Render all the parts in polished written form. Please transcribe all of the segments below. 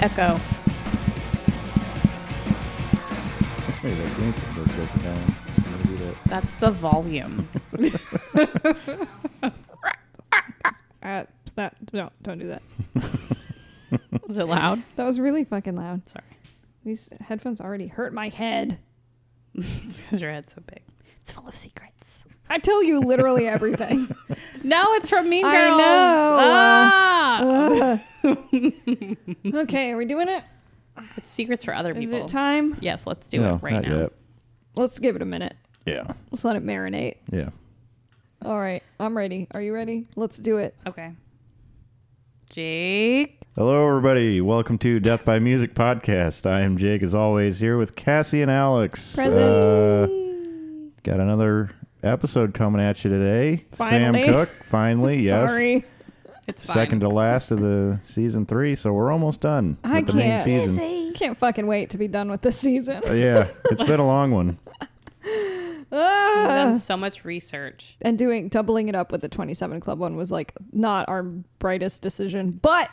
Echo. That's the volume. No, don't do that. Was it loud? That was really fucking loud. Sorry. These headphones already hurt my head. It's because your head's so big. It's full of secrets. I tell you literally everything. No, it's from Mean Girls. I know. Okay, are we doing it? It's secrets for other people. Is it time? Yes, let's do it right now. Yet. Let's give it a minute. Yeah. Let's let it marinate. Yeah. All right. I'm ready. Are you ready? Let's do it. Okay. Jake. Hello, everybody. Welcome to Death by Music Podcast. I am Jake, as always, here with Cassie and Alex. Present. Got another episode coming at you today. Finally. Sam Cooke. Finally, yes. Sorry. It's fine. Second to last of the season 3, so we're almost done with the main season. I can't fucking wait to be done with this season. Yeah, it's been a long one. We've done so much research, and doubling it up with the 27 Club one was like not our brightest decision, but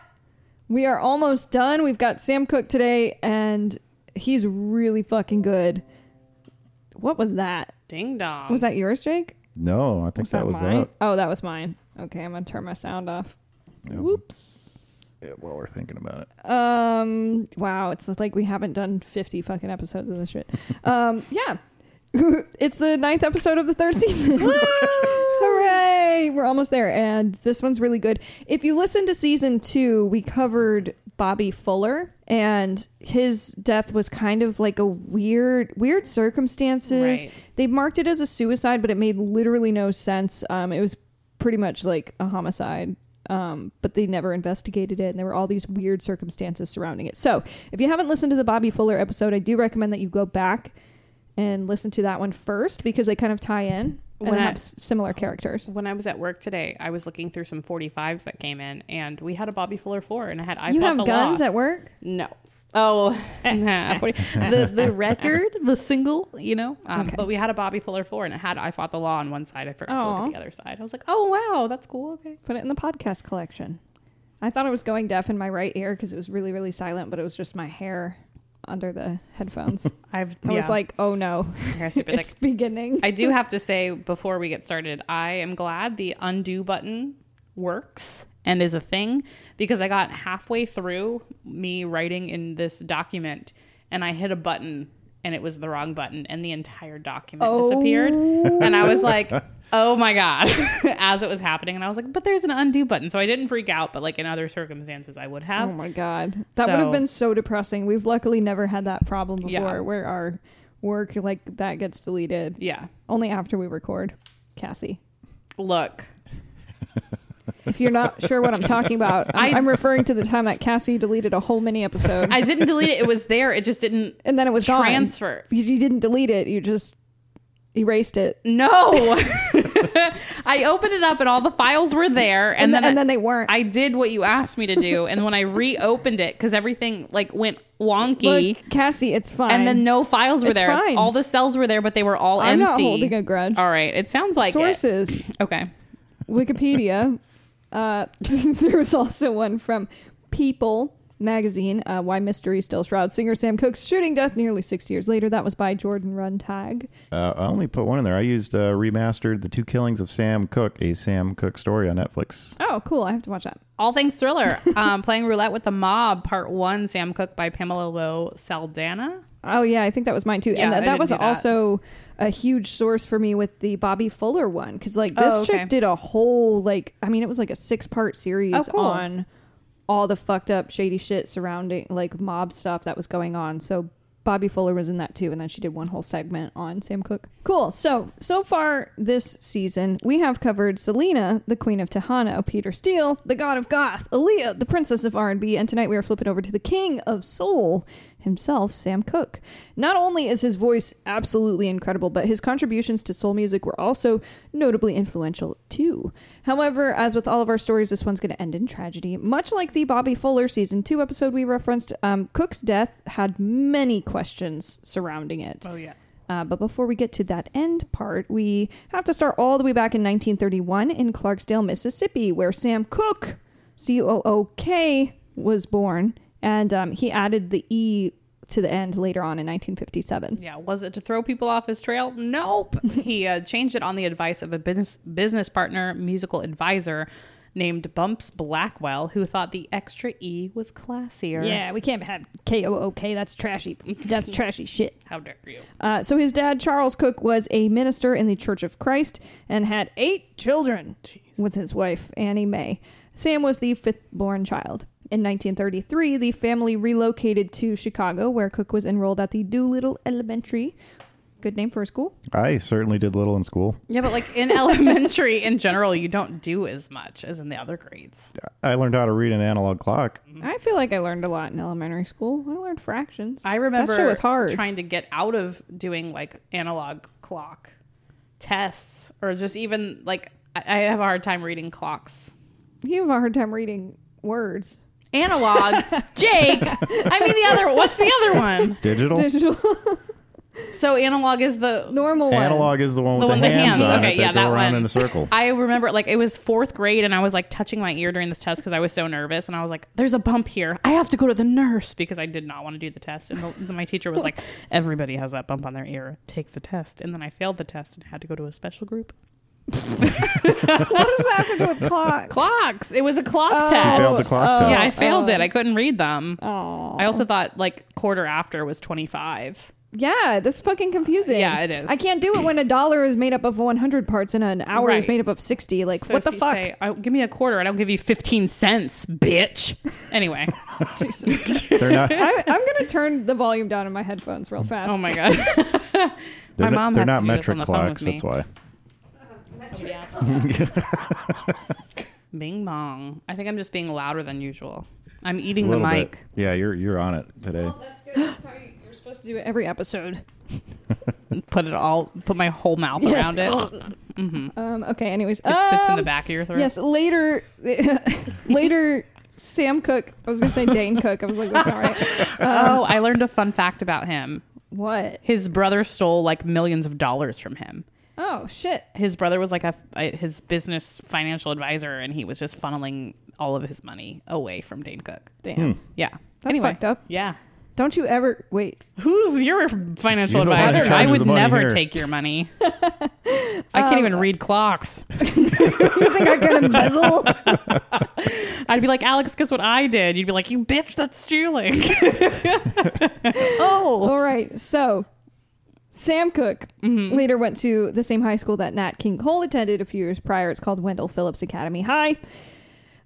we are almost done. We've got Sam Cooke today, and he's really fucking good. What was that? Ding dong. Was that yours, Jake? No, I think that was mine. Oh, that was mine. Okay, I'm gonna turn my sound off. Yep. Whoops. Yeah, while we're thinking about it. Wow, it's like we haven't done 50 fucking episodes of this shit. Yeah. It's the 9th episode of the 3rd season. Woo! Hooray! We're almost there, and this one's really good. If you listen to season 2, we covered Bobby Fuller, and his death was kind of like a weird circumstances. Right. They marked it as a suicide, but it made literally no sense. It was pretty much like a homicide, but they never investigated it, and there were all these weird circumstances surrounding it. So if you haven't listened to the Bobby Fuller episode, I do recommend that you go back and listen to that one first, because they kind of tie in and have similar characters. When I was at work today, I was looking through some 45s that came in, and we had a Bobby Fuller 4, and I had I You Fought the Law. You have guns at work? No. Oh, the record, the single, you know, okay. But we had a Bobby Fuller 4, and it had I Fought the Law on one side. I forgot to look at the other side. I was like, oh, wow, that's cool. Okay. Put it in the podcast collection. I thought it was going deaf in my right ear because it was really, really silent, but it was just my hair under the headphones. I was like, oh no, it's beginning. I do have to say before we get started, I am glad the undo button works and is a thing, because I got halfway through me writing in this document and I hit a button and it was the wrong button and the entire document disappeared. And I was like, oh my God, as it was happening. And I was like, but there's an undo button. So I didn't freak out, but like in other circumstances I would have. Oh my God. That would have been so depressing. We've luckily never had that problem before where our work like that gets deleted. Yeah. Only after we record. Cassie. Look. If you're not sure what I'm talking about, I'm referring to the time that Cassie deleted a whole mini episode. I didn't delete it. It was there. It just didn't. And then it was transfer. You didn't delete it. You just erased it. No. I opened it up and all the files were there. And then they weren't. I did what you asked me to do. And when I reopened it, because everything like went wonky. Look, Cassie, it's fine. And then no files were there. Fine. All the cells were there, but they were all empty. I'm not holding a grudge. All right. It sounds like sources. Okay. Wikipedia. There was also one from People magazine, Why Mystery Still Shrouds Singer Sam Cooke's Shooting Death Nearly 60 Years Later. That was by Jordan Runtag. I only put one in there. I used remastered The Two Killings of Sam Cooke, a Sam Cooke story on Netflix. Oh, cool. I have to watch that. All Things Thriller, Playing Roulette with the Mob, Part 1, Sam Cooke by Pamela Lowe Saldana. Oh, yeah. I think that was mine, too. Yeah, and that was also a huge source for me with the Bobby Fuller one. Because, like, this chick did a whole, like, I mean, it was like a 6-part series on all the fucked up, shady shit surrounding, like, mob stuff that was going on. So Bobby Fuller was in that, too. And then she did one whole segment on Sam Cooke. Cool. So far this season, we have covered Selena, the Queen of Tejano, Peter Steele, the God of Goth, Aaliyah, the Princess of R&B. And tonight we are flipping over to the King of Soul himself, Sam Cooke. Not only is his voice absolutely incredible, but his contributions to soul music were also notably influential too. However, as with all of our stories, this one's going to end in tragedy. Much like the Bobby Fuller season 2 episode we referenced, Cooke's death had many questions surrounding it. Oh yeah. But before we get to that end part, we have to start all the way back in 1931 in Clarksdale, Mississippi, where Sam Cooke, C-O-O-K, was born. And he added the E to the end later on in 1957. Yeah, was it to throw people off his trail? Nope. He changed it on the advice of a business partner, musical advisor named Bumps Blackwell, who thought the extra E was classier. Yeah, we can't have K-O-O-K. That's trashy. That's trashy shit. How dare you. So his dad, Charles Cook, was a minister in the Church of Christ and had 8 children with his wife, Annie Mae. Sam was the 5th born child. In 1933, the family relocated to Chicago, where Cook was enrolled at the Doolittle Elementary. Good name for a school. I certainly did little in school. Yeah, but like in elementary in general, you don't do as much as in the other grades. I learned how to read an analog clock. I feel like I learned a lot in elementary school. I learned fractions. I remember that shit was hard. Trying to get out of doing like analog clock tests, or just even like I have a hard time reading clocks. You have a hard time reading words. Analog. Jake. I mean the other. What's the other one? Digital. So analog is the normal one. Analog is the one with the hands. On okay, it yeah, that one. In a circle. I remember, like, it was 4th grade, and I was like touching my ear during this test because I was so nervous, and I was like, "There's a bump here. I have to go to the nurse," because I did not want to do the test. And my teacher was like, "Everybody has that bump on their ear. Take the test." And then I failed the test and had to go to a special group. What does that have to do with clocks? Clocks. It was a clock test. She failed the clock test. Yeah, I failed it. I couldn't read them. Oh. I also thought like quarter after was 25. Yeah, that's fucking confusing. Yeah, it is. I can't do it when $1 is made up of 100 parts and an hour is made up of 60. Like, so what the fuck? Say, give me a quarter and I'll give you 15 cents, bitch. Anyway. I'm going to turn the volume down in my headphones real fast. Oh, my God. My mom has to do this on the phone with me. They're not metric clocks, that's why. Bing bong. I think I'm just being louder than usual. I'm eating the mic. Bit. Yeah, you're on it today. Well, that's good. That's how you're supposed to do it every episode. Put my whole mouth around it. Mm-hmm. Okay. Anyways, it sits in the back of your throat. Yes. Later. Sam Cook. I was gonna say Dane Cook. I was like, that's all right. I learned a fun fact about him. What? His brother stole like millions of dollars from him. Oh, shit. His brother was like his business financial advisor, and he was just funneling all of his money away from Dane Cook. Damn. Yeah. That's fucked up. Yeah. Don't you ever... Wait. Who's your financial advisor? I would never take your money. I can't even read clocks. You think I could embezzle? I'd be like, "Alex, guess what I did?" You'd be like, "You bitch, that's stealing." Oh. All right. So... Sam Cooke later went to the same high school that Nat King Cole attended a few years prior. It's called Wendell Phillips Academy High.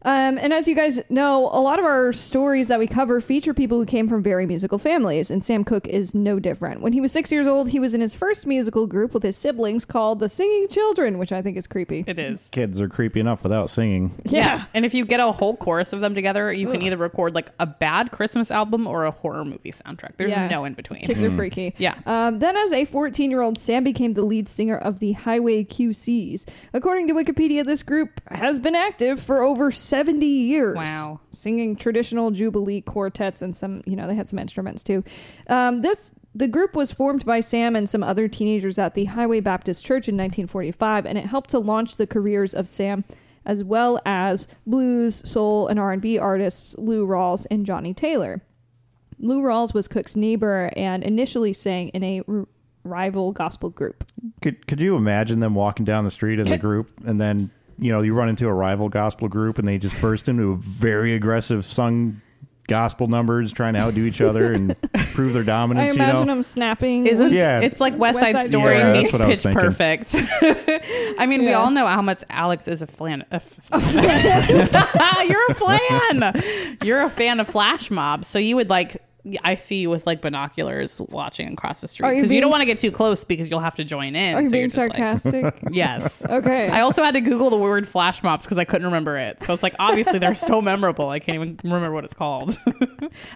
And as you guys know, a lot of our stories that we cover feature people who came from very musical families. And Sam Cooke is no different. When he was 6 years old, he was in his first musical group with his siblings called the Singing Children, which I think is creepy. It is. Kids are creepy enough without singing. Yeah. And if you get a whole chorus of them together, you can either record like a bad Christmas album or a horror movie soundtrack. There's no in between. Kids are freaky. Yeah. Then as a 14-year-old, Sam became the lead singer of the Highway QCs. According to Wikipedia, this group has been active for over 70 years. Wow. Singing traditional Jubilee quartets and some, they had some instruments too. The group was formed by Sam and some other teenagers at the Highway Baptist Church in 1945, and it helped to launch the careers of Sam as well as blues, soul, and R&B artists Lou Rawls and Johnny Taylor. Lou Rawls was Cook's neighbor and initially sang in a rival gospel group. Could you imagine them walking down the street as a group, and then you run into a rival gospel group and they just burst into a very aggressive sung gospel numbers trying to outdo each other and prove their dominance. I imagine them snapping. It's like West Side Story meets Pitch Perfect. I mean, we all know how much Alex is a fan. You're a fan. You're a fan of Flash Mob. So you would like... I see you with like binoculars watching across the street because you don't want to get too close because you'll have to join in. Are you being sarcastic? Like, yes. Okay. I also had to Google the word flash mobs because I couldn't remember it. So it's like, obviously they're so memorable. I can't even remember what it's called.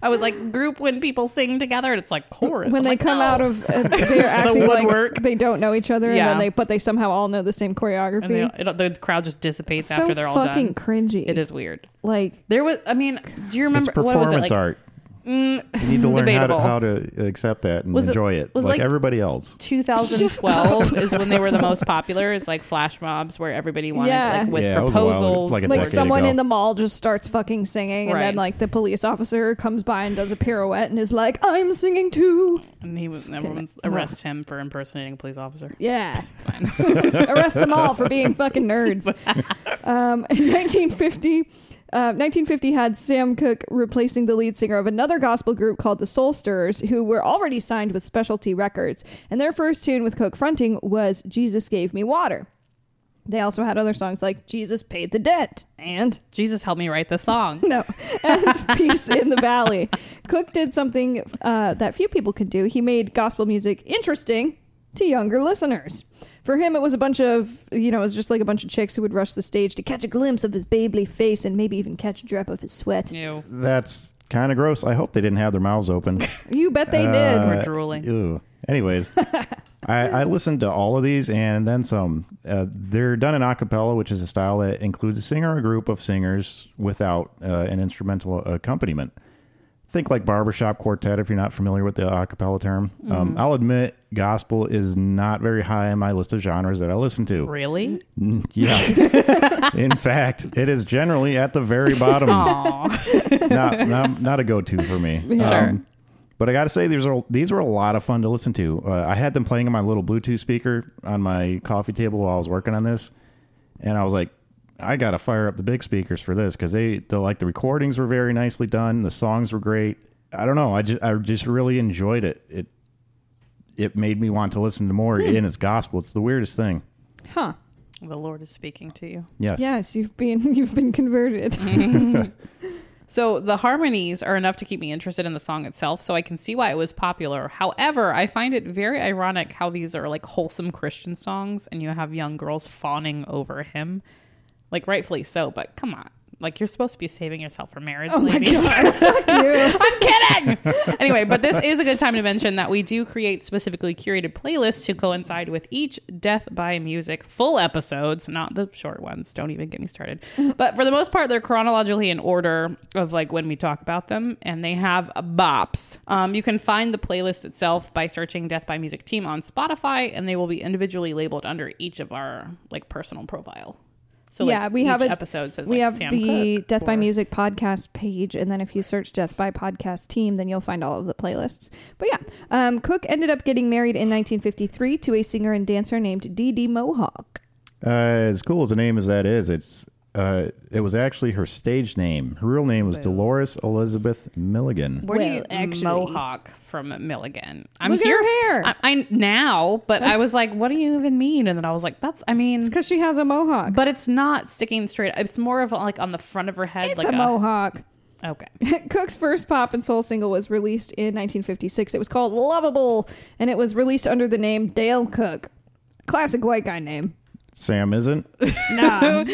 I was like, group when people sing together and it's like chorus. When they come out of they're acting the woodwork. Like they don't know each other, and then they somehow all know the same choreography. And the crowd just dissipates after they're all done. It's so fucking cringy. It is weird. Like there was, I mean, do you remember what was it? Like, performance art. You need to learn how to accept that and enjoy it like everybody else. 2012 is when they were the most popular. It's like flash mobs where everybody wanted like with proposals. Like someone in the mall just starts fucking singing and then like the police officer comes by and does a pirouette and is like, I'm singing too. And he was arrest him for impersonating a police officer. Yeah. Arrest them all for being fucking nerds. In 1950 had Sam Cooke replacing the lead singer of another gospel group called the Soul Stirrers, who were already signed with Specialty Records, and their first tune with Cooke fronting was Jesus Gave Me Water. They also had other songs like Jesus Paid the Debt and Jesus Helped Me Write This Song. No, and Peace in the Valley. Cooke did something that few people could do. He made gospel music interesting to younger listeners. For him, it was a bunch of, it was just like a bunch of chicks who would rush the stage to catch a glimpse of his baby face and maybe even catch a drop of his sweat. Ew. That's kind of gross. I hope they didn't have their mouths open. You bet they did. We're drooling. Ew. Anyways, I listened to all of these and then some. They're done in a cappella, which is a style that includes a singer or a group of singers without an instrumental accompaniment. Think like barbershop quartet if you're not familiar with the a cappella term. I'll admit gospel is not very high on my list of genres that I listen to. Really? Yeah. In fact, it is generally at the very bottom. Not a go-to for me. Sure. But I gotta say these were a lot of fun to listen to. I had them playing on my little Bluetooth speaker on my coffee table while I was working on this, and I was like, I got to fire up the big speakers for this because the recordings were very nicely done. The songs were great. I don't know. I just really enjoyed it. It made me want to listen to more in its gospel. It's the weirdest thing. Huh. The Lord is speaking to you. Yes. Yes. You've been converted. So the harmonies are enough to keep me interested in the song itself, so I can see why it was popular. However, I find it very ironic how these are like wholesome Christian songs and you have young girls fawning over him. Like, rightfully so, but come on. Like, you're supposed to be saving yourself for marriage, ladies. My God. Fuck you. I'm kidding! Anyway, but this is a good time to mention that we do create specifically curated playlists to coincide with each Death by Music full episodes, not the short ones. Don't even get me started. But for the most part, they're chronologically in order of, like, when we talk about them, and they have bops. You can find the playlist itself by searching Death by Music Team on Spotify, and they will be individually labeled under each of our, like, personal profile. So we have episode says we have Sam the Cooke Death by Music podcast page, and then if you search Death by Podcast Team, then you'll find all of the playlists. But Cooke ended up getting married in 1953 to a singer and dancer named Dee Dee Mohawk. As cool as a name as that is, it was actually her stage name. Her real name was Dolores Elizabeth Milligan. Where do you actually Mohawk from Milligan? Look at her hair. I was like, what do you even mean? And then I was like, it's because she has a mohawk. But it's not sticking straight. It's more of like on the front of her head. It's like a mohawk. Okay. Cooke's first pop and soul single was released in 1956. It was called Lovable, and it was released under the name Dale Cook. Classic white guy name. Sam isn't. No.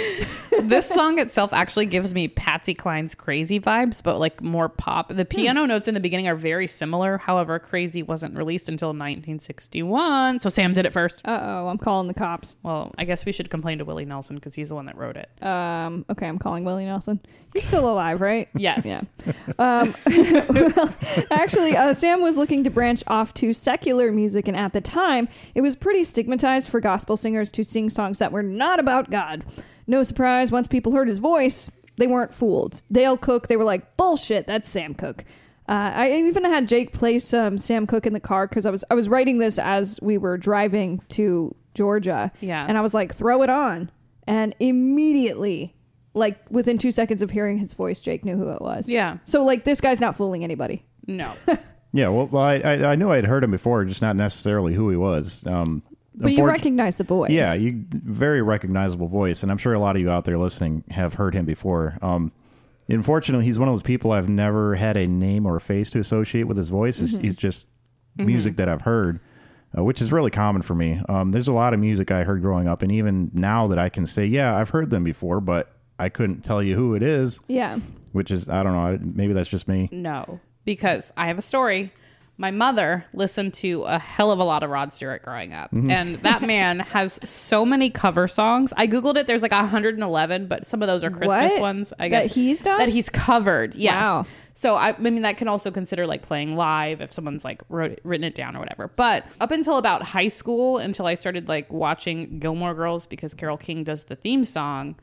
This song itself actually gives me Patsy Cline's Crazy vibes, but like more pop. The piano notes in the beginning are very similar. However, Crazy wasn't released until 1961. So Sam did it first. Uh-oh, I'm calling the cops. Well, I guess we should complain to Willie Nelson because he's the one that wrote it. Okay, I'm calling Willie Nelson. He's still alive, right? Yes. Yeah. Sam was looking to branch off to secular music, and at the time, it was pretty stigmatized for gospel singers to sing songs that were not about God. No surprise, once people heard his voice, they weren't fooled. Dale Cook, they were like, bullshit, that's Sam Cooke. I even had Jake play some Sam Cooke in the car because I was writing this as we were driving to Georgia. Yeah. And I was like, throw it on. And immediately, like within 2 seconds of hearing his voice, Jake knew who it was. Yeah. So like this guy's not fooling anybody. No. Yeah. Well, I knew I'd heard him before, just not necessarily who he was. But you recognize the voice. Yeah, very recognizable voice. And I'm sure a lot of you out there listening have heard him before. Unfortunately, he's one of those people I've never had a name or a face to associate with his voice. Mm-hmm. He's just music that I've heard, which is really common for me. There's a lot of music I heard growing up. And even now that I can say, yeah, I've heard them before, but I couldn't tell you who it is. Yeah. Which is, I don't know, maybe that's just me. No, because I have a story. My mother listened to a hell of a lot of Rod Stewart growing up. Mm-hmm. And that man has so many cover songs. I Googled it. There's like 111, but some of those are Christmas ones, I guess. That he's done? That he's covered. Yes. Wow. So, I mean, that can also consider like playing live if someone's like written it down or whatever. But up until about high school, until I started like watching Gilmore Girls because Carole King does the theme song,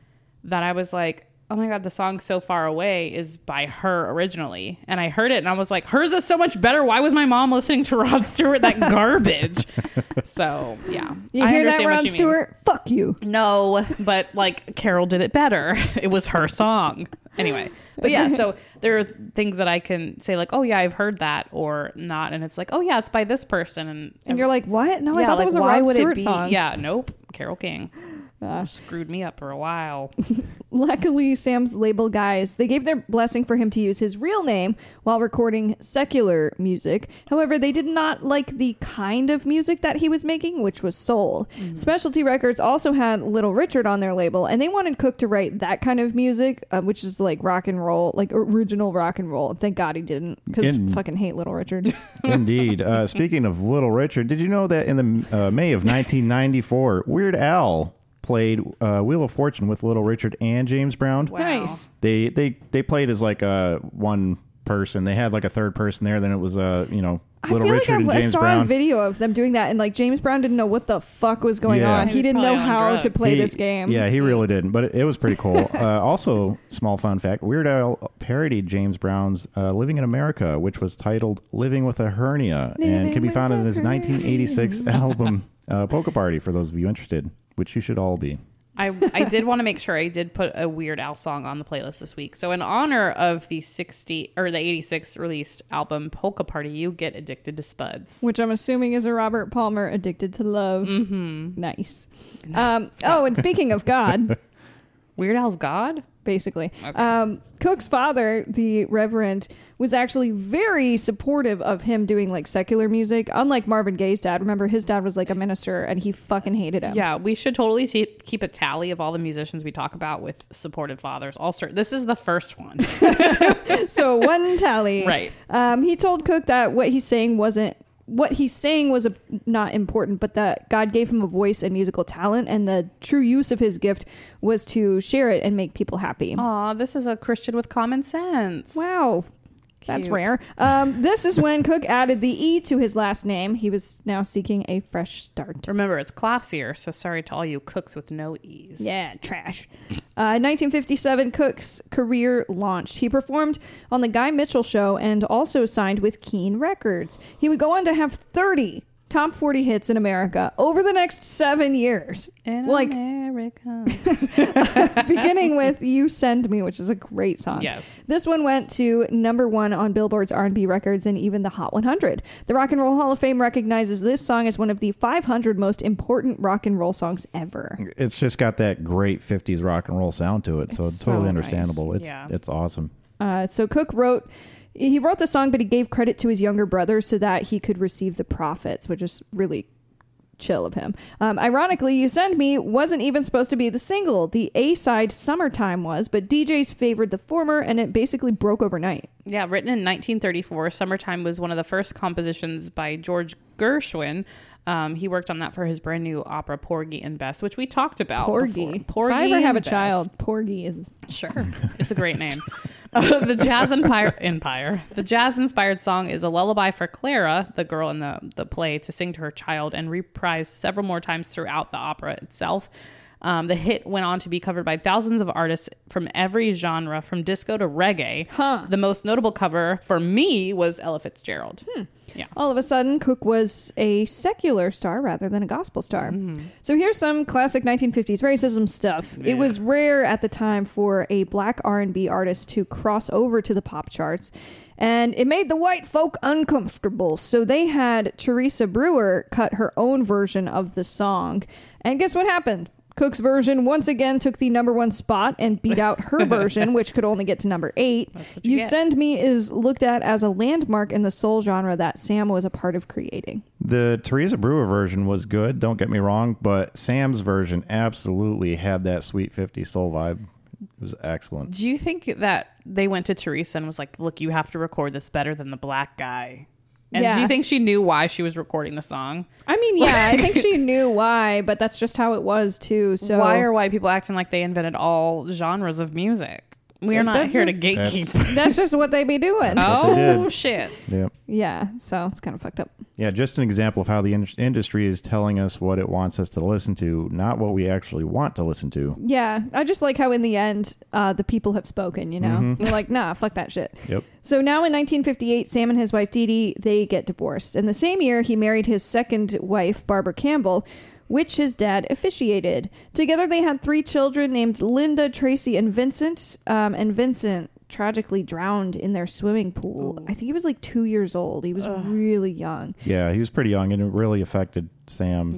that I was like, oh my God, the song So Far Away is by her originally. And I heard it and I was like, hers is so much better. Why was my mom listening to Rod Stewart? That garbage. So, yeah. You hear that, Rod Stewart? Fuck you. No, but like Carole did it better. It was her song. Anyway. But yeah, so there are things that I can say like, oh yeah, I've heard that or not. And it's like, oh yeah, it's by this person. And you're like, what? No, yeah, I thought that was a Rod Stewart song. Yeah, nope. Carole King. Screwed me up for a while. Luckily, Sam's label guys, they gave their blessing for him to use his real name while recording secular music. However, they did not like the kind of music that he was making, which was soul. Mm-hmm. Specialty Records also had Little Richard on their label, and they wanted Cook to write that kind of music, which is like rock and roll, like original rock and roll. Thank God he didn't, because fucking hate Little Richard. Indeed. Speaking of Little Richard, did you know that in the May of 1994, Weird Al played Wheel of Fortune with Little Richard and James Brown? Wow. Nice. They played as like a one person. They had like a third person there. Then it was Little Richard and James Brown. I saw a video of them doing that, and like James Brown didn't know what the fuck was going on. He didn't know how to play this game. Yeah, he really didn't. But it was pretty cool. Also, small fun fact: Weird Al parodied James Brown's "Living in America," which was titled "Living with a Hernia," and can be found in his 1986 album "Polka Party." For those of you interested. Which you should all be. I did want to make sure I did put a Weird Al song on the playlist this week. So in honor of the 86 released album Polka Party, you get Addicted to Spuds, which I'm assuming is a Robert Palmer Addicted to Love. Mm-hmm. Nice. Oh, and speaking of God, Weird Al's God, basically. Okay. Cook's father, the Reverend, was actually very supportive of him doing like secular music, unlike Marvin Gaye's dad. Remember, his dad was like a minister and he fucking hated him. Yeah, we should totally keep a tally of all the musicians we talk about with supportive fathers. This is the first one. So one tally. Right. He told Cook that what he's saying was not important, but that God gave him a voice and musical talent, and the true use of his gift was to share it and make people happy. Aw, this is a Christian with common sense. Wow. Cute. That's rare. This is when Cook added the E to his last name. He was now seeking a fresh start. Remember, it's classier, so sorry to all you cooks with no E's. Yeah, trash. In 1957, Cook's career launched. He performed on The Guy Mitchell Show and also signed with Keene Records. He would go on to have 30 top 40 hits in America over the next 7 years. America. Beginning with You Send Me, which is a great song. Yes. This one went to number one on Billboard's R&B records and even the Hot 100. The Rock and Roll Hall of Fame recognizes this song as one of the 500 most important rock and roll songs ever. It's just got that great 50s rock and roll sound to it. It's totally understandable. Nice. It's awesome. So Cook wrote the song, but he gave credit to his younger brother so that he could receive the profits, which is really chill of him. Ironically, You Send Me wasn't even supposed to be the single. The A-side Summertime was, but DJs favored the former, and it basically broke overnight. Yeah, written in 1934, Summertime was one of the first compositions by George Gershwin. He worked on that for his brand new opera, Porgy and Bess, which we talked about before. Porgy if I ever have a child, Porgy is... Sure. It's a great name. The jazz empire. The jazz-inspired song is a lullaby for Clara, the girl in the play, to sing to her child and reprised several more times throughout the opera itself. The hit went on to be covered by thousands of artists from every genre, from disco to reggae. Huh. The most notable cover for me was Ella Fitzgerald. Yeah. All of a sudden, Cook was a secular star rather than a gospel star. Mm-hmm. So here's some classic 1950s racism stuff. Yeah. It was rare at the time for a black R&B artist to cross over to the pop charts. And it made the white folk uncomfortable. So they had Teresa Brewer cut her own version of the song. And guess what happened? Cook's version once again took the number one spot and beat out her version, which could only get to number 8. You Send Me is looked at as a landmark in the soul genre that Sam was a part of creating. The Teresa Brewer version was good, don't get me wrong, but Sam's version absolutely had that sweet 50s soul vibe. It was excellent. Do you think that they went to Teresa and was like, look, you have to record this better than the black guy? And do you think she knew why she was recording the song? I mean, yeah, I think she knew why, but that's just how it was too. So why are white people acting like they invented all genres of music? We are not here to gatekeep. That's just what they be doing. Oh, shit. Yeah. Yeah. So it's kind of fucked up. Yeah. Just an example of how the industry is telling us what it wants us to listen to, not what we actually want to listen to. Yeah. I just like how in the end, the people have spoken, you know, they're like, nah, fuck that shit. Yep. So now in 1958, Sam and his wife, Dee Dee, they get divorced. And the same year, he married his second wife, Barbara Campbell, which his dad officiated. Together, they had three children named Linda, Tracy, and Vincent. And Vincent tragically drowned in their swimming pool. I think he was like 2 years old. He was really young. Yeah, he was pretty young, and it really affected Sam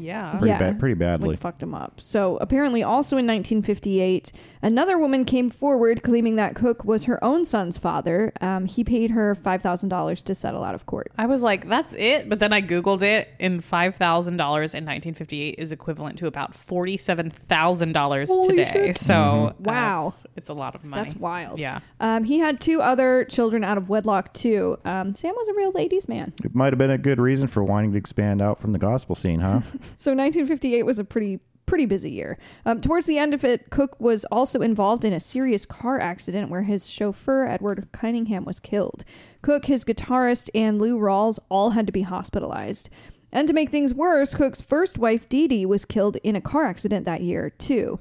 pretty badly. Like, fucked him up. So apparently also in 1958, another woman came forward claiming that Cook was her own son's father. He paid her $5,000 to settle out of court. I was like, that's it? But then I Googled it, and $5,000 in 1958 is equivalent to about $47,000 today. Shit. So wow, it's a lot of money. That's wild. Yeah. He had two other children out of wedlock too. Sam was a real ladies' man. It might have been a good reason for wanting to expand out from the gospel scene. Huh? So 1958 was a pretty busy year. Towards the end of it, Cook was also involved in a serious car accident where his chauffeur, Edward Cunningham, was killed. Cook, his guitarist, and Lou Rawls all had to be hospitalized. And to make things worse, Cook's first wife, Dee Dee, was killed in a car accident that year, too.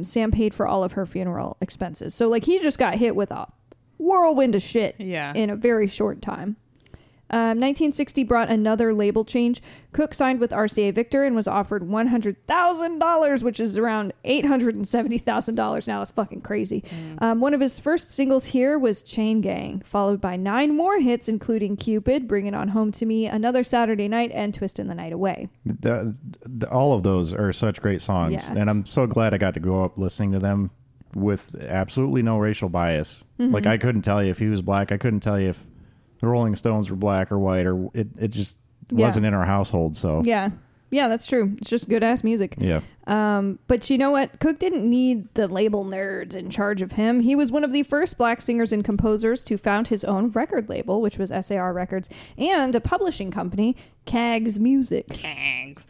Sam paid for all of her funeral expenses. So, like, he just got hit with a whirlwind of shit in a very short time. 1960 brought another label change. Cook signed with RCA Victor and was offered $100,000, which is around $870,000 now. That's fucking crazy. One of his first singles here was Chain Gang, followed by 9 more hits, including Cupid, Bring It On Home to Me, Another Saturday Night, and Twistin' the Night Away. All of those are such great songs, and I'm so glad I got to grow up listening to them with absolutely no racial bias. Like, I couldn't tell you if he was black. I couldn't tell you if the Rolling Stones were black or white, or it just wasn't in our household. So yeah, that's true. It's just good ass music. Yeah. But you know what? Cook didn't need the label nerds in charge of him. He was one of the first black singers and composers to found his own record label, which was SAR Records, and a publishing company, Cags Music. Cags.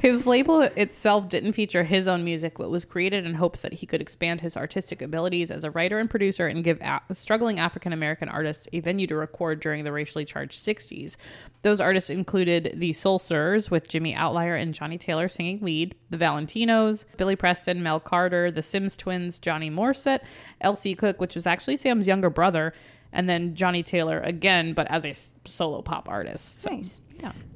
His label itself didn't feature his own music, but was created in hopes that he could expand his artistic abilities as a writer and producer and give struggling African-American artists a venue to record during the racially charged 60s. Those artists included the Soul Stirrers, with Jimmy Outlier and Johnny Taylor singing lead, the Valentinos, Billy Preston, Mel Carter, the Sims Twins, Johnny Morissette, L.C. Cook, which was actually Sam's younger brother, and then Johnny Taylor again, but as a solo pop artist. So, nice.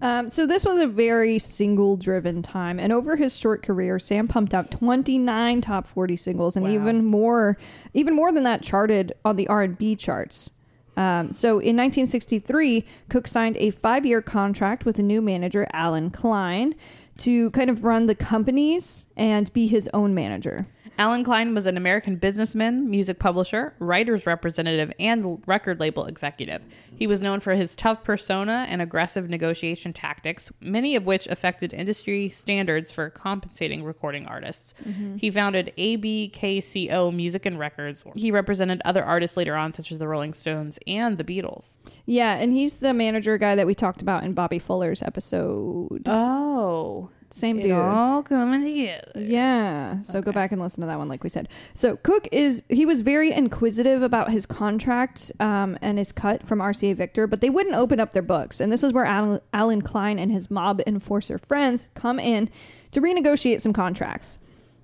Yeah. So this was a very single-driven time. And over his short career, Sam pumped out 29 top 40 singles, and even more than that, charted on the R&B charts. So in 1963, Cook signed a 5-year contract with a new manager, Allen Klein, to kind of run the companies and be his own manager. Allen Klein was an American businessman, music publisher, writer's representative, and record label executive. He was known for his tough persona and aggressive negotiation tactics, many of which affected industry standards for compensating recording artists. He founded ABKCO Music and Records. He represented other artists later on, such as the Rolling Stones and the Beatles. Yeah, and he's the manager guy that we talked about in Bobby Fuller's episode. Oh, same dude. It all coming together. Yeah. So go back and listen to that one, like we said. So Cook was very inquisitive about his contract and his cut from RCA Victor, but they wouldn't open up their books. And this is where Allen Klein and his mob enforcer friends come in to renegotiate some contracts.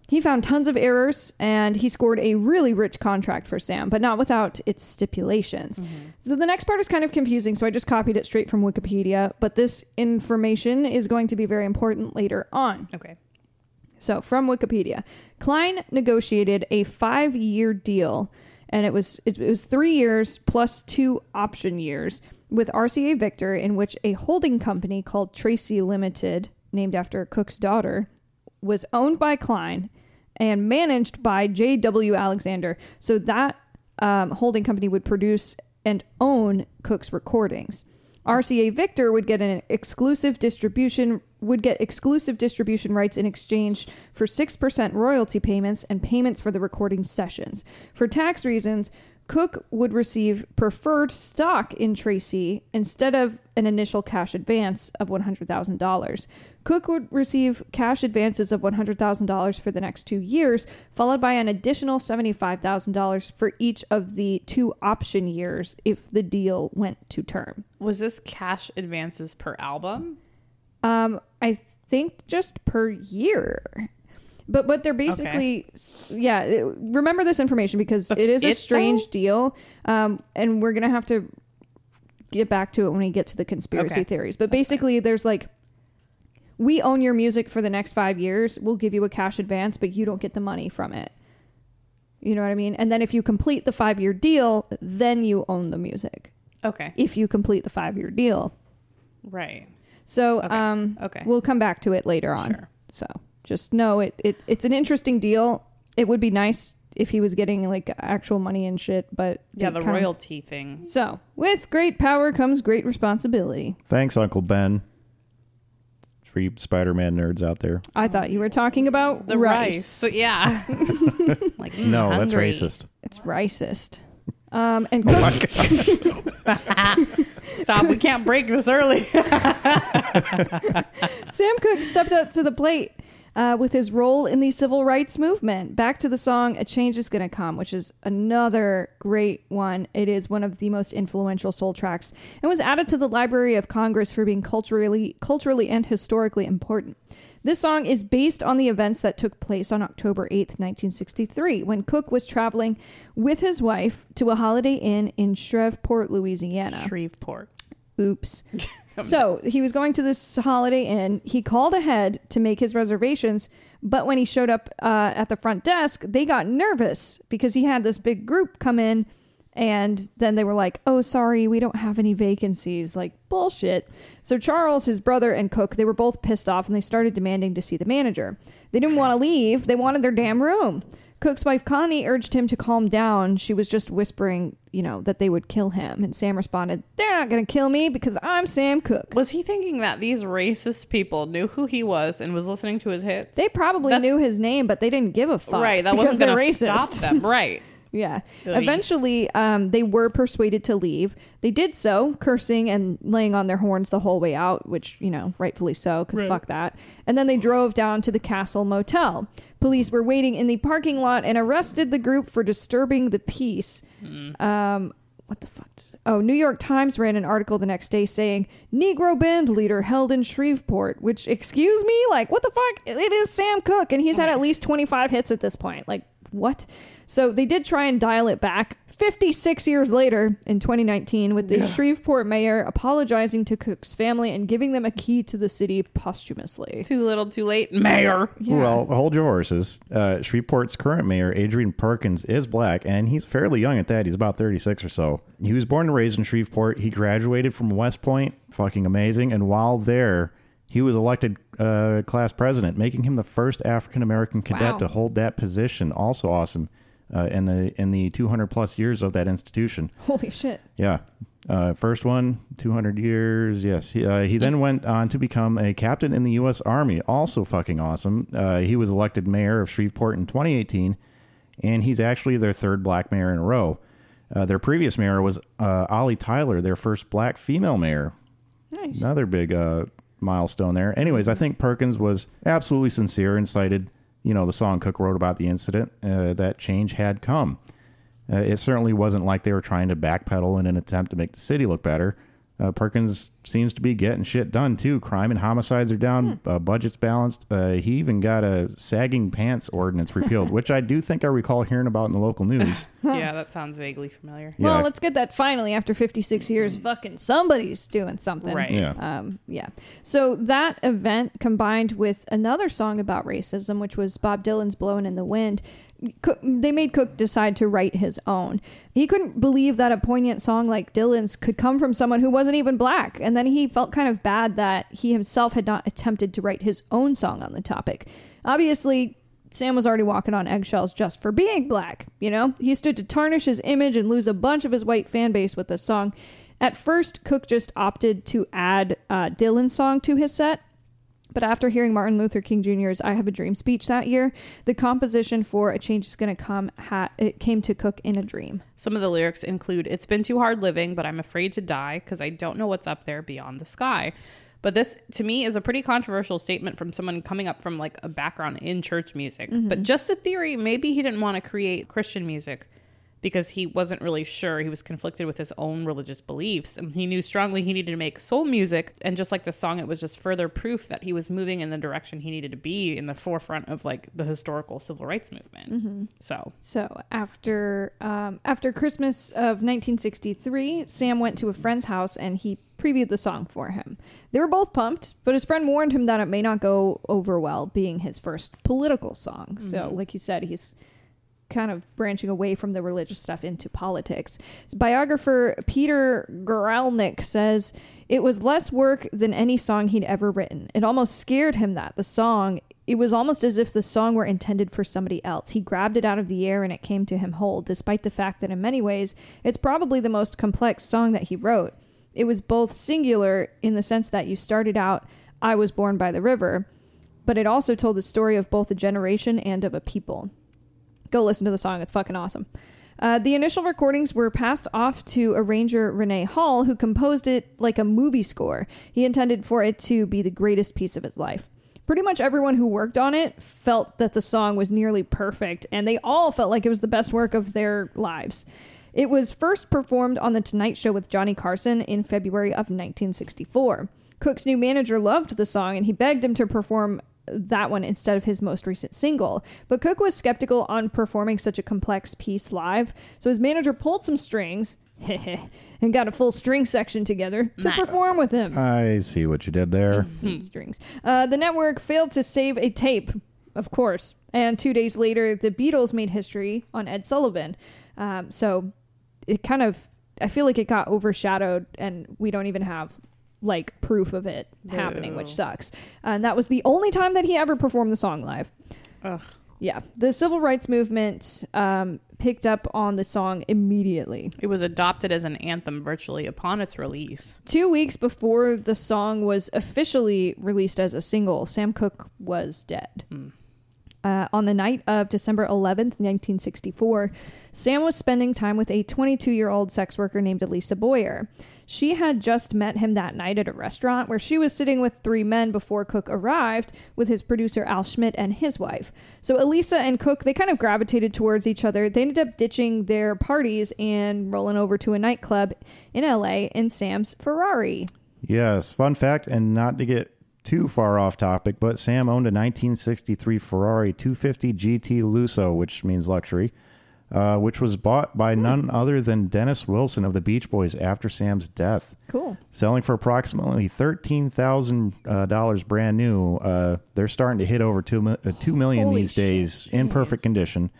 He found tons of errors, and he scored a really rich contract for Sam, but not without its stipulations. So the next part is kind of confusing, so I just copied it straight from Wikipedia, but this information is going to be very important later on. Okay. So from Wikipedia, Klein negotiated a 5-year deal, and it was 3 years plus 2 option years with RCA Victor, in which a holding company called Tracy Limited, named after Cook's daughter, was owned by Klein and managed by J.W. Alexander. So that holding company would produce and own Cook's recordings. RCA Victor would get exclusive distribution rights in exchange for 6% royalty payments and payments for the recording sessions. For tax reasons, Cook would receive preferred stock in Tracy instead of an initial cash advance of $100,000. Cook would receive cash advances of $100,000 for the next 2 years, followed by an additional $75,000 for each of the two option years if the deal went to term. Was this cash advances per album? I think just per year. But they're basically, okay. Yeah, remember this information because it is a strange deal. And we're going to have to get back to it when we get to the conspiracy theories. But basically there's like, we own your music for the next 5 years. We'll give you a cash advance, but you don't get the money from it. You know what I mean? And then if you complete the 5-year deal, then you own the music. Okay. If you complete the 5-year deal. Right. So we'll come back to it later on. Sure. So. Just know it's an interesting deal. It would be nice if he was getting like actual money and shit, but yeah, the royalty thing. So with great power comes great responsibility. Thanks, Uncle Ben. For you Spider-Man nerds out there. I thought you were talking about the rice. So, yeah. Like, no, hungry. That's racist. It's racist. And Cook. Oh my God. Stop, we can't break this early. Sam Cooke stepped up to the plate. With his role in the civil rights movement. Back to the song, A Change is Gonna Come, which is another great one. It is one of the most influential soul tracks and was added to the Library of Congress for being culturally and historically important. This song is based on the events that took place on October 8th, 1963, when Cook was traveling with his wife to a Holiday Inn in Shreveport, Louisiana. Shreveport. Oops. So he was going to this Holiday Inn. He called ahead to make his reservations, but when he showed up at the front desk, they got nervous because he had this big group come in, and then they were like, oh, sorry, we don't have any vacancies. Like, bullshit. So Charles, his brother, and Cook, they were both pissed off, and they started demanding to see the manager. They didn't want to leave. They wanted their damn room. Cook's wife, Connie, urged him to calm down. She was just whispering, you know, that they would kill him. And Sam responded, they're not going to kill me because I'm Sam Cooke. Was he thinking that these racist people knew who he was and was listening to his hits? They probably knew his name, but they didn't give a fuck. Right. That wasn't going to stop them. Right. Yeah. Really? Eventually, they were persuaded to leave. They did so, cursing and laying on their horns the whole way out, which, you know, rightfully so, because fuck that. And then they drove down to the Castle Motel. Police were waiting in the parking lot and arrested the group for disturbing the peace. Mm. What the fuck? New York Times ran an article the next day saying, Negro band leader held in Shreveport, which, excuse me? Like, what the fuck? It is Sam Cooke, and he's had at least 25 hits at this point. Like, what? So they did try and dial it back 56 years later in 2019 with the Shreveport mayor apologizing to Cook's family and giving them a key to the city posthumously. Too little, too late, mayor. Yeah. Well, hold your horses. Shreveport's current mayor, Adrian Perkins, is black, and he's fairly young at that. He's about 36 or so. He was born and raised in Shreveport. He graduated from West Point. Fucking amazing. And while there, he was elected class president, making him the first African-American cadet to hold that position. Also awesome in the 200 plus years of that institution. Holy shit. Yeah. First one, 200 years. Yes. He then went on to become a captain in the U.S. Army. Also fucking awesome. He was elected mayor of Shreveport in 2018, and he's actually their third black mayor in a row. Their previous mayor was Ollie Tyler, their first black female mayor. Nice. Another big... milestone there. Anyways, I think Perkins was absolutely sincere and cited, you know, the song Cook wrote about the incident, that change had come. It certainly wasn't like they were trying to backpedal in an attempt to make the city look better. Perkins seems to be getting shit done too. Crime and homicides are down, budget's balanced. He even got a sagging pants ordinance repealed, which I do think I recall hearing about in the local news. Yeah, that sounds vaguely familiar. Yeah. Well, let's get that finally after 56 years. Fucking somebody's doing something. Right. Yeah. So that event combined with another song about racism, which was Bob Dylan's Blowin' in the Wind, they made Cook decide to write his own. He couldn't believe that a poignant song like Dylan's could come from someone who wasn't even black, and then he felt kind of bad that he himself had not attempted to write his own song on the topic. Obviously, Sam was already walking on eggshells just for being black, you know? He stood to tarnish his image and lose a bunch of his white fan base with this song. At first, Cook just opted to add Dylan's song to his set, But after hearing Martin Luther King Jr.'s I Have a Dream speech that year, the composition for A Change is Gonna Come it came to Cook in a dream. Some of the lyrics include, "It's been too hard living, but I'm afraid to die because I don't know what's up there beyond the sky." But this, to me, is a pretty controversial statement from someone coming up from like a background in church music. Mm-hmm. But just a theory, maybe he didn't want to create Christian music because he wasn't really sure. He was conflicted with his own religious beliefs. And he knew strongly he needed to make soul music. And just like the song, it was just further proof that he was moving in the direction he needed to be in the forefront of like the historical civil rights movement. Mm-hmm. So after Christmas of 1963, Sam went to a friend's house and he previewed the song for him. They were both pumped, but his friend warned him that it may not go over well, being his first political song. Mm-hmm. So like you said, he's kind of branching away from the religious stuff into politics. His biographer Peter Guralnick says it was less work than any song he'd ever written. It almost scared him that the song, it was almost as if the song were intended for somebody else. He grabbed it out of the air and it came to him whole, despite the fact that in many ways, it's probably the most complex song that he wrote. It was both singular in the sense that you started out, "I was born by the river," but it also told the story of both a generation and of a people. Go listen to the song. It's fucking awesome. The initial recordings were passed off to arranger Renee Hall, who composed it like a movie score. He intended for it to be the greatest piece of his life. Pretty much everyone who worked on it felt that the song was nearly perfect, and they all felt like it was the best work of their lives. It was first performed on The Tonight Show with Johnny Carson in February of 1964. Cook's new manager loved the song, and he begged him to perform that one instead of his most recent single. But Cook was skeptical on performing such a complex piece live, so his manager pulled some strings and got a full string section together to perform with him. I see what you did there. Mm-hmm. Strings. The network failed to save a tape, of course. And 2 days later, the Beatles made history on Ed Sullivan. So it kind of, I feel like it got overshadowed and we don't even have like proof of it happening, which sucks. And that was the only time that he ever performed the song live. Ugh. Yeah. The civil rights movement picked up on the song immediately. It was adopted as an anthem virtually upon its release. 2 weeks before the song was officially released as a single, Sam Cooke was dead. On the night of December 11th, 1964, Sam was spending time with a 22-year-old sex worker named Elisa Boyer. She had just met him that night at a restaurant where she was sitting with three men before Cook arrived with his producer Al Schmidt and his wife. So Elisa and Cook, they kind of gravitated towards each other. They ended up ditching their parties and rolling over to a nightclub in LA in Sam's Ferrari. Yes, fun fact, and not to get too far off topic, but Sam owned a 1963 Ferrari 250 GT Lusso, which means luxury, which was bought by none other than Dennis Wilson of the Beach Boys after Sam's death. Cool. Selling for approximately $13,000 brand new. They're starting to hit over $2 million these days. Geez. In perfect condition.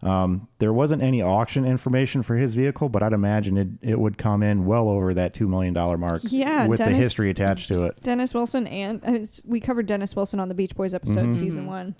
There wasn't any auction information for his vehicle, but I'd imagine it would come in well over that $2 million mark. Yeah, with the history attached to it. Dennis Wilson and we covered Dennis Wilson on the Beach Boys episode, mm-hmm. season 1.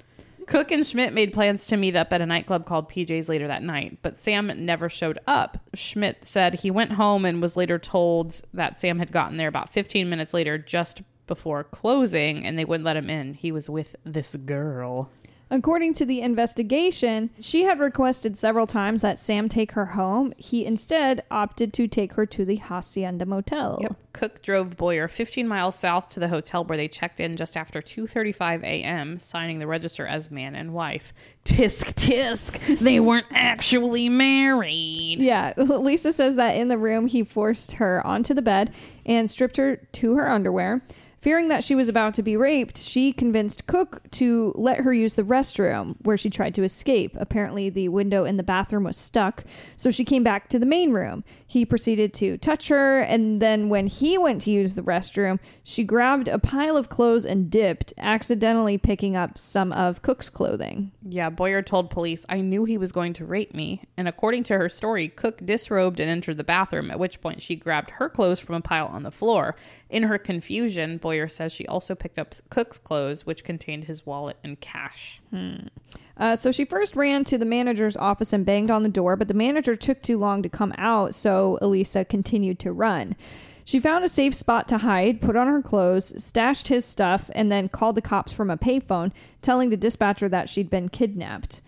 Cook and Schmidt made plans to meet up at a nightclub called PJ's later that night, but Sam never showed up. Schmidt said he went home and was later told that Sam had gotten there about 15 minutes later, just before closing, and they wouldn't let him in. He was with this girl. According to the investigation, she had requested several times that Sam take her home. He instead opted to take her to the Hacienda Motel. Yep. Cook drove Boyer 15 miles south to the hotel where they checked in just after 2:35 a.m., signing the register as man and wife. Tisk, tisk. They weren't actually married. Yeah. Lisa says that in the room, he forced her onto the bed and stripped her to her underwear. Fearing that she was about to be raped, she convinced Cook to let her use the restroom, where she tried to escape. Apparently, the window in the bathroom was stuck, so she came back to the main room. He proceeded to touch her, and then when he went to use the restroom, she grabbed a pile of clothes and dipped, accidentally picking up some of Cook's clothing. Yeah, Boyer told police, "I knew he was going to rape me." And according to her story, Cook disrobed and entered the bathroom, at which point she grabbed her clothes from a pile on the floor. In her confusion, Boyer says she also picked up Cook's clothes, which contained his wallet and cash. So she first ran to the manager's office and banged on the door, but the manager took too long to come out, so Elisa continued to run. She found a safe spot to hide, put on her clothes, stashed his stuff, and then called the cops from a payphone, telling the dispatcher that she'd been kidnapped.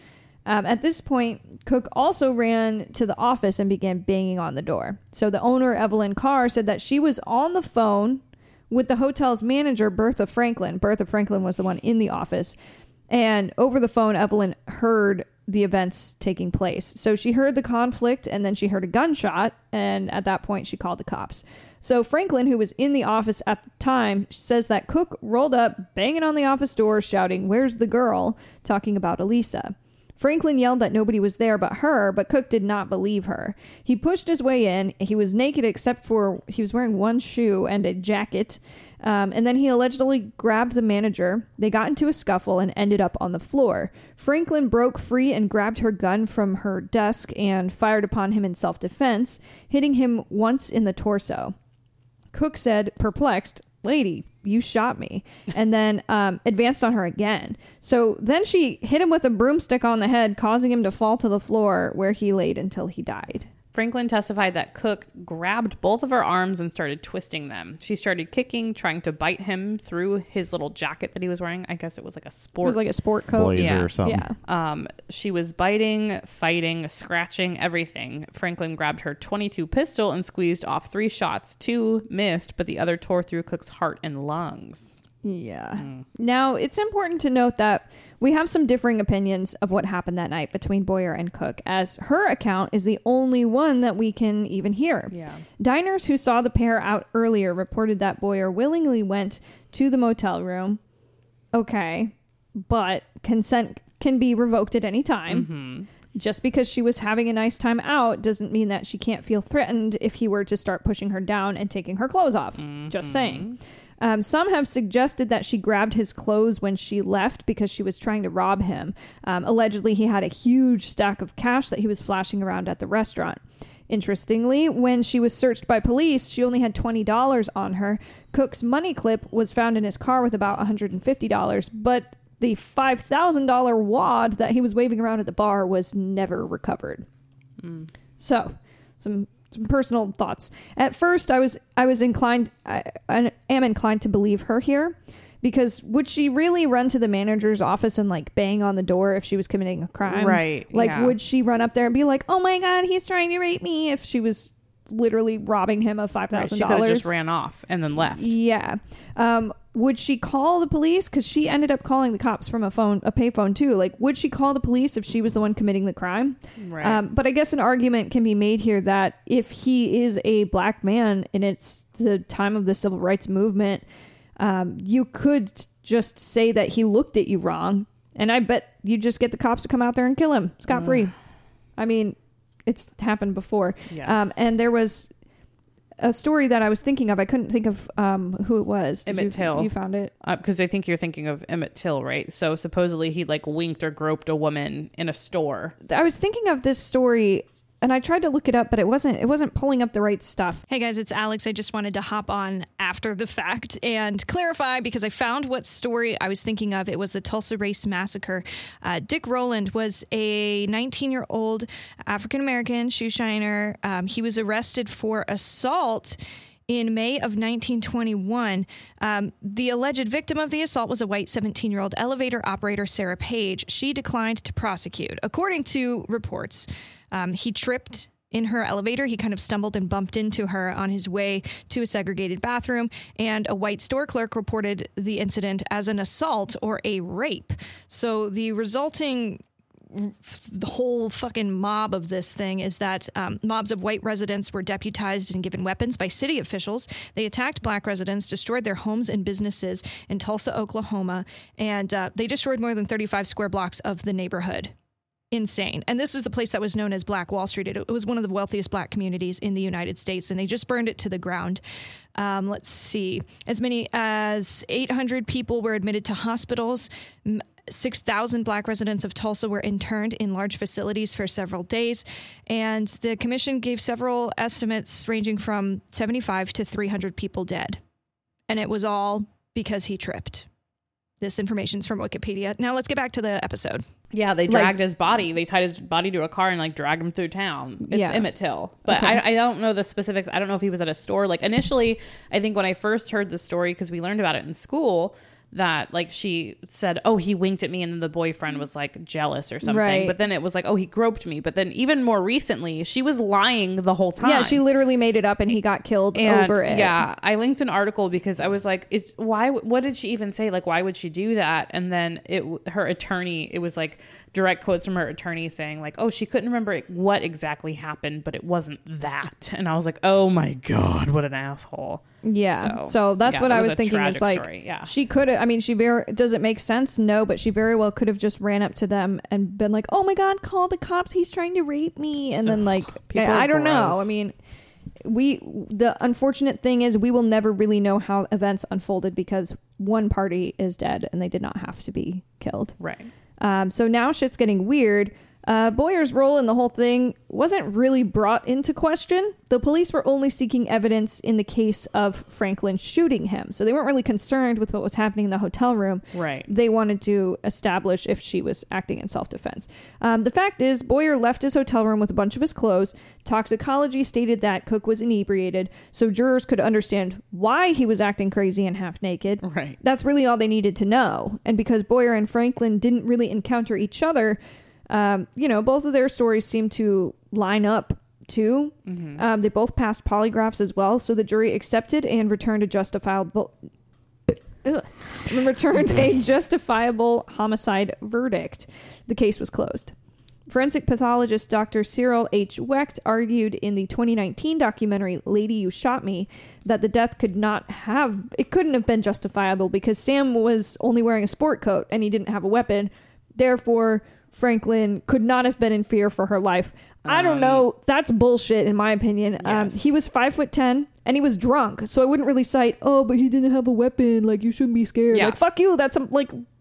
At this point, Cook also ran to the office and began banging on the door. So the owner, Evelyn Carr, said that she was on the phone with the hotel's manager, Bertha Franklin. Bertha Franklin was the one in the office. And over the phone, Evelyn heard the events taking place. So she heard the conflict, and then she heard a gunshot, and at that point she called the cops. So Franklin, who was in the office at the time, says that Cook rolled up, banging on the office door, shouting, "Where's the girl?" talking about Elisa. Franklin yelled that nobody was there but her, but Cook did not believe her. He pushed his way in. He was naked except for he was wearing one shoe and a jacket. And then he allegedly grabbed the manager. They got into a scuffle and ended up on the floor. Franklin broke free and grabbed her gun from her desk and fired upon him in self-defense, hitting him once in the torso. Cook said, perplexed, "Lady, you shot me," and then advanced on her again. So then she hit him with a broomstick on the head, causing him to fall to the floor where he laid until he died. Franklin testified that Cook grabbed both of her arms and started twisting them. She started kicking, trying to bite him through his little jacket that he was wearing. I guess it was like a sport. It was like a sport coat. Blazer or something. Yeah. She was biting, fighting, scratching, everything. Franklin grabbed her .22 pistol and squeezed off 3 shots. 2 missed, but the other tore through Cook's heart and lungs. Yeah. Now, it's important to note that we have some differing opinions of what happened that night between Boyer and Cook, as her account is the only one that we can even hear. Yeah. Diners who saw the pair out earlier reported that Boyer willingly went to the motel room. Okay, but consent can be revoked at any time. Mm-hmm. Just because she was having a nice time out doesn't mean that she can't feel threatened if he were to start pushing her down and taking her clothes off. Mm-hmm. Just saying. Some have suggested that she grabbed his clothes when she left because she was trying to rob him. Allegedly, he had a huge stack of cash that he was flashing around at the restaurant. Interestingly, when she was searched by police, she only had $20 on her. Cook's money clip was found in his car with about $150, but the $5,000 wad that he was waving around at the bar was never recovered. Mm. So, some personal thoughts. At first, I am inclined to believe her here, because would she really run to the manager's office and like bang on the door if she was committing a crime? Right. Like, yeah. Would she run up there and be like, "Oh my God, he's trying to rape me," if she was literally robbing him of $5,000? She could have just ran off and then left. Yeah. Would she call the police? Because she ended up calling the cops from a payphone too. Like, would she call the police if she was the one committing the crime? Right. But I guess an argument can be made here that if he is a black man and it's the time of the civil rights movement, you could just say that he looked at you wrong, and I bet you just get the cops to come out there and kill him scot-free. I mean, it's happened before. Yes. And there was a story that I was thinking of. I couldn't think of who it was. Emmett Till. You found it? Because I think you're thinking of Emmett Till, right? So supposedly he like winked or groped a woman in a store. I was thinking of this story, and I tried to look it up, but it wasn't pulling up the right stuff. Hey guys, it's Alex. I just wanted to hop on after the fact and clarify, because I found what story I was thinking of. It was the Tulsa Race Massacre. Dick Rowland was a 19-year-old African-American shoe shiner. He was arrested for assault in May of 1921. The alleged victim of the assault was a white 17-year-old elevator operator, Sarah Page. She declined to prosecute. According to reports, he tripped in her elevator. He kind of stumbled and bumped into her on his way to a segregated bathroom, and a white store clerk reported the incident as an assault or a rape. So the resulting the whole fucking mob of this thing is that mobs of white residents were deputized and given weapons by city officials. They attacked black residents, destroyed their homes and businesses in Tulsa, Oklahoma, and they destroyed more than 35 square blocks of the neighborhood. Insane. And this was the place that was known as Black Wall Street. It was one of the wealthiest black communities in the United States, and they just burned it to the ground. Let's see. As many as 800 people were admitted to hospitals. 6,000 black residents of Tulsa were interned in large facilities for several days, and the commission gave several estimates ranging from 75 to 300 people dead. And it was all because he tripped. This information's from Wikipedia. Now let's get back to the episode. Yeah, they dragged his body. They tied his body to a car and dragged him through town. It's Emmett Till. But okay. I don't know the specifics. I don't know if he was at a store. Initially, I think when I first heard the story, because we learned about it in school, that she said, oh, he winked at me, and then the boyfriend was jealous or something. Right. But then it was oh, he groped me. But then even more recently, she was lying the whole time. Yeah, she literally made it up and he got killed over it. Yeah, I linked an article because I was why? What did she even say? Why would she do that? And then her attorney, it was direct quotes from her attorney saying oh, she couldn't remember what exactly happened, but it wasn't that. And I was oh my God, what an asshole. Yeah. So that's what I was thinking is story. Yeah. She could have, she does it make sense? No, but she very well could have just ran up to them and been oh my God, call the cops. He's trying to rape me. And then I don't know. The unfortunate thing is we will never really know how events unfolded because one party is dead and they did not have to be killed. Right. So now shit's getting weird. Boyer's role in the whole thing wasn't really brought into question. The police were only seeking evidence in the case of Franklin shooting him. So they weren't really concerned with what was happening in the hotel room. Right. They wanted to establish if she was acting in self-defense. The fact is, Boyer left his hotel room with a bunch of his clothes. Toxicology stated that Cook was inebriated, so jurors could understand why he was acting crazy and half naked. Right. That's really all they needed to know. And because Boyer and Franklin didn't really encounter each other, both of their stories seem to line up too. Mm-hmm. They both passed polygraphs as well. So the jury accepted and returned a justifiable homicide verdict. The case was closed. Forensic pathologist Dr. Cyril H. Wecht argued in the 2019 documentary Lady You Shot Me that the death couldn't have been justifiable because Sam was only wearing a sport coat and he didn't have a weapon. Therefore, Franklin could not have been in fear for her life. I don't know. That's bullshit, in my opinion. Yes. He was 5'10" and he was drunk, so I wouldn't really cite. Oh, but he didn't have a weapon. You shouldn't be scared. Yeah. Fuck you. That's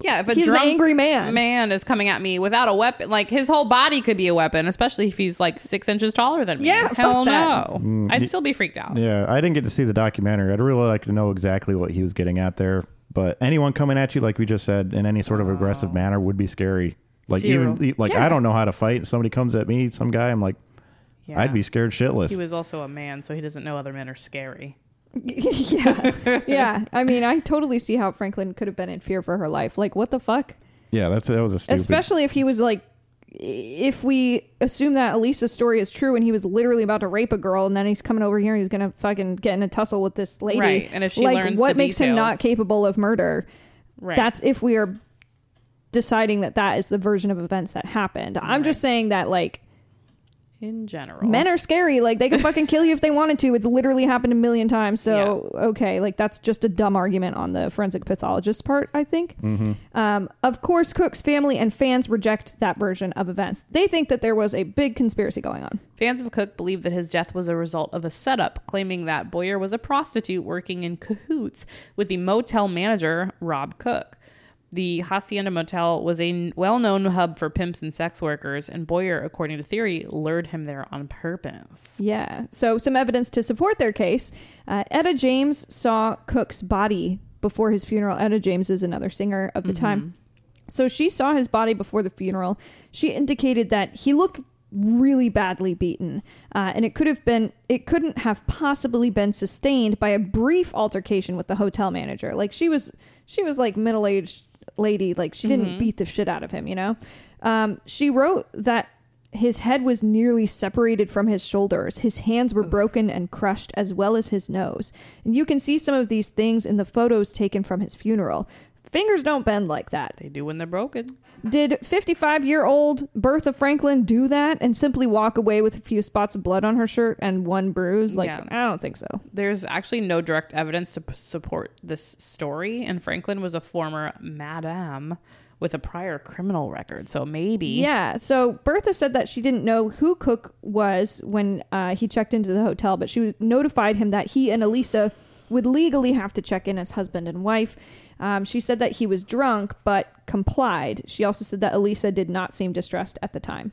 yeah. If a drunk an angry man is coming at me without a weapon, his whole body could be a weapon, especially if he's 6 inches taller than me. Yeah, hell no. I'd still be freaked out. Yeah, I didn't get to see the documentary. I'd really like to know exactly what he was getting at there. But anyone coming at you, like we just said, in any sort of aggressive manner would be scary. I don't know how to fight. Somebody comes at me, some guy, I'm I'd be scared shitless. He was also a man, so he doesn't know other men are scary. Yeah. Yeah. I totally see how Franklin could have been in fear for her life. What the fuck? Yeah, that was a stupid... Especially if he was if we assume that Elisa's story is true and he was literally about to rape a girl and then he's coming over here and he's going to fucking get in a tussle with this lady. Right. And if she learns what makes him not capable of murder? Right. That's if we are deciding that is the version of events that happened. I'm just saying that in general, men are scary. They could fucking kill you if they wanted to. It's literally happened a million times. So yeah. Okay, that's just a dumb argument on the forensic pathologist part, I think. Mm-hmm. Of course, Cook's family and fans reject that version of events. They think that there was a big conspiracy going on. Fans of Cook believe that his death was a result of a setup, claiming that Boyer was a prostitute working in cahoots with the motel manager Rob Cook. The Hacienda Motel was a well-known hub for pimps and sex workers, and Boyer, according to theory, lured him there on purpose. Yeah. So some evidence to support their case. Etta James saw Cook's body before his funeral. Etta James is another singer of the time. So she saw his body before the funeral. She indicated that he looked really badly beaten, and it couldn't have possibly been sustained by a brief altercation with the hotel manager. She was middle-aged lady, she didn't beat the shit out of him, she wrote that his head was nearly separated from his shoulders. His hands were broken and crushed, as well as his nose. And you can see some of these things in the photos taken from his funeral. Fingers don't bend like that. They do when they're broken. Did 55-year-old Bertha Franklin do that and simply walk away with a few spots of blood on her shirt and one bruise? I don't think so. There's actually no direct evidence to support this story, and Franklin was a former madame with a prior criminal record, so maybe. Yeah, so Bertha said that she didn't know who Cook was when he checked into the hotel, but she notified him that he and Elisa would legally have to check in as husband and wife. She said that he was drunk, but complied. She also said that Elisa did not seem distressed at the time.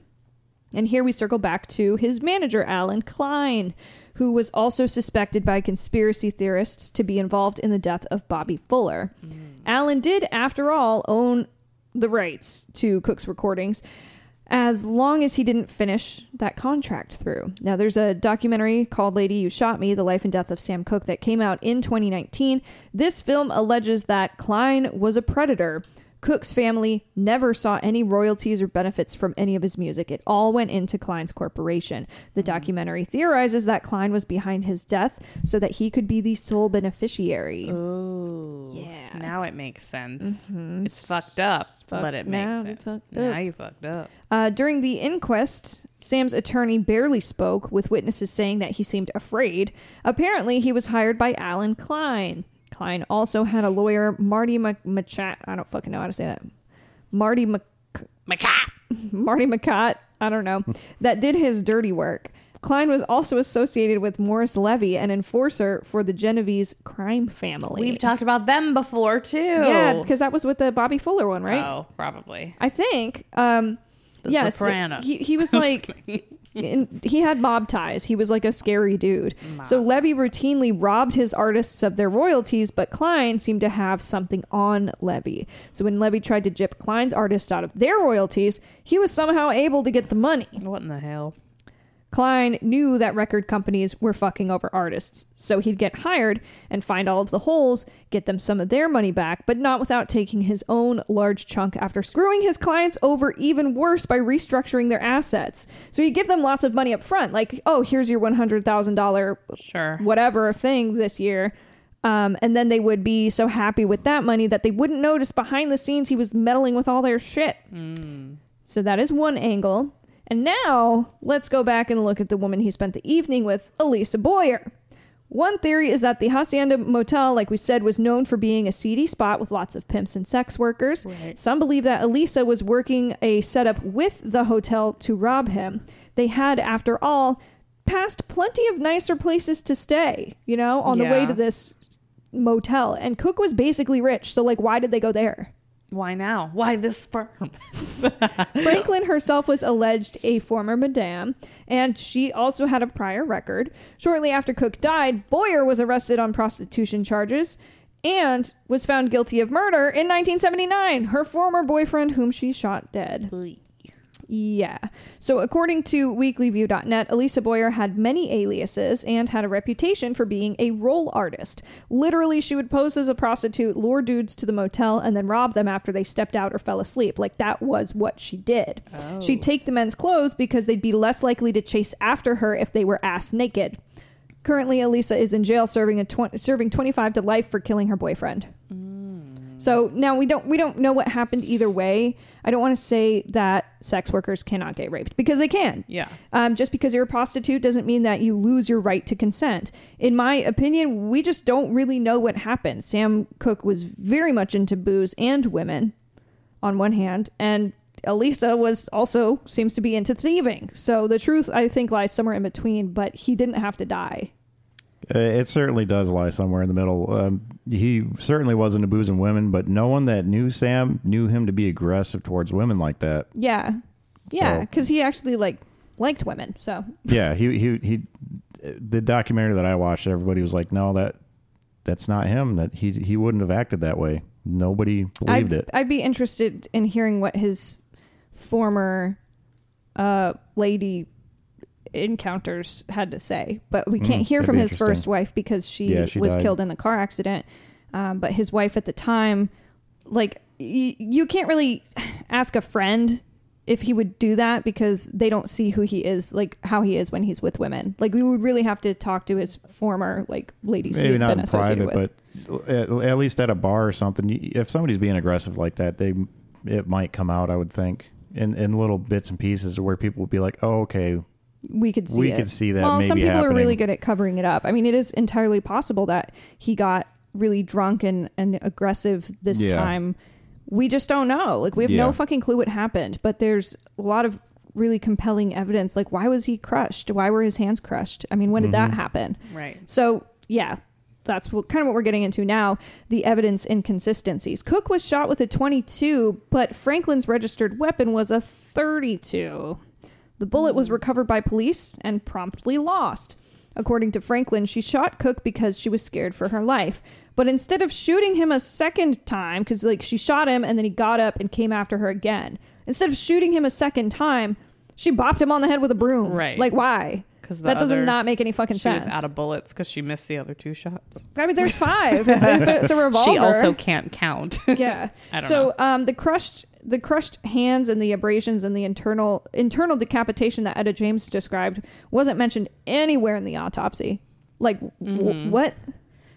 And here we circle back to his manager, Allen Klein, who was also suspected by conspiracy theorists to be involved in the death of Bobby Fuller. Allen did, after all, own the rights to Cook's recordings as long as he didn't finish that contract through. Now, there's a documentary called Lady, You Shot Me, The Life and Death of Sam Cooke, that came out in 2019. This film alleges that Klein was a predator. Cook's family never saw any royalties or benefits from any of his music. It all went into Klein's corporation. The documentary theorizes that Klein was behind his death so that he could be the sole beneficiary. Oh, yeah. Now it makes sense. Mm-hmm. It's fucked up, but it makes sense. Now you fucked up. During the inquest, Sam's attorney barely spoke, with witnesses saying that he seemed afraid. Apparently, he was hired by Allen Klein. Klein also had a lawyer, Marty McChat. I don't fucking know how to say that. Marty McCat. I don't know. That did his dirty work. Klein was also associated with Morris Levy, an enforcer for the Genovese crime family. We've talked about them before, too. Yeah, because that was with the Bobby Fuller one, right? Oh, probably. I think. Yeah, so he was like... He had mob ties. He was like a scary dude. Mob. So Levy routinely robbed his artists of their royalties, but Klein seemed to have something on Levy. So when Levy tried to gyp Klein's artists out of their royalties, he was somehow able to get the money. What in the hell? Klein knew that record companies were fucking over artists, so he'd get hired and find all of the holes, get them some of their money back, but not without taking his own large chunk after screwing his clients over even worse by restructuring their assets. So he'd give them lots of money up front, like, oh, here's your $100,000 whatever thing this year. And then they would be so happy with that money that they wouldn't notice behind the scenes he was meddling with all their shit. Mm. So that is one angle. And now, let's go back and look at the woman he spent the evening with, Elisa Boyer. One theory is that the Hacienda Motel, like we said, was known for being a seedy spot with lots of pimps and sex workers. Right. Some believe that Elisa was working a setup with the hotel to rob him. They had, after all, passed plenty of nicer places to stay, you know, on the way to this motel. And Cook was basically rich, so, like, why did they go there? Why now? Why this sperm? Franklin herself was alleged a former madame, and she also had a prior record. Shortly after Cook died, Boyer was arrested on prostitution charges and was found guilty of murder in 1979, her former boyfriend whom she shot dead. Yeah. So according to weeklyview.net, Elisa Boyer had many aliases and had a reputation for being a role artist. Literally, she would pose as a prostitute, lure dudes to the motel, and then rob them after they stepped out or fell asleep. Like, that was what she did. Oh. She'd take the men's clothes because they'd be less likely to chase after her if they were ass naked. Currently, Elisa is in jail serving 25 to life for killing her boyfriend. So now we don't know what happened either way. I don't want to say that sex workers cannot get raped, because they can. Yeah. Just because you're a prostitute doesn't mean that you lose your right to consent. In my opinion, we just don't really know what happened. Sam Cooke was very much into booze and women on one hand, and Elisa was also seems to be into thieving. So the truth, I think, lies somewhere in between, but he didn't have to die. It certainly does lie somewhere in the middle. He certainly wasn't abusing women, but no one that knew Sam knew him to be aggressive towards women like that. Yeah. Yeah, because he actually liked women. So yeah, he the documentary that I watched, everybody was like, no, that's not him. That he wouldn't have acted that way. Nobody believed it. I'd be interested in hearing what his former lady encounters had to say, but we can't hear from his first wife because she was killed in the car accident, but his wife at the time, like, you can't really ask a friend if he would do that because they don't see who he is, like how he is when he's with women. Like, we would really have to talk to his former ladies maybe not in private with. But at least at a bar or something, if somebody's being aggressive like that, it might come out, I would think, in little bits and pieces where people would be like, oh, okay, we could see that. Well, maybe some people are really good at covering it up. I mean, it is entirely possible that he got really drunk and aggressive this time. We just don't know. Like, we have no fucking clue what happened, but there's a lot of really compelling evidence. Like, why was he crushed? Why were his hands crushed? I mean, when did that happen? Right. So, yeah, that's kind of what we're getting into now, the evidence inconsistencies. Cook was shot with a 22, but Franklin's registered weapon was a 32. The bullet was recovered by police and promptly lost. According to Franklin, she shot Cook because she was scared for her life. But instead of shooting him a second time, because like she shot him and then he got up and came after her again. Instead of shooting him a second time, she bopped him on the head with a broom. Right. Like, why? Because that does not make any fucking sense. She was out of bullets because she missed the other two shots. I mean, there's five. It's a revolver. She also can't count. Yeah. I don't know. The crushed hands and the abrasions and the internal decapitation that Etta James described wasn't mentioned anywhere in the autopsy. Like, what?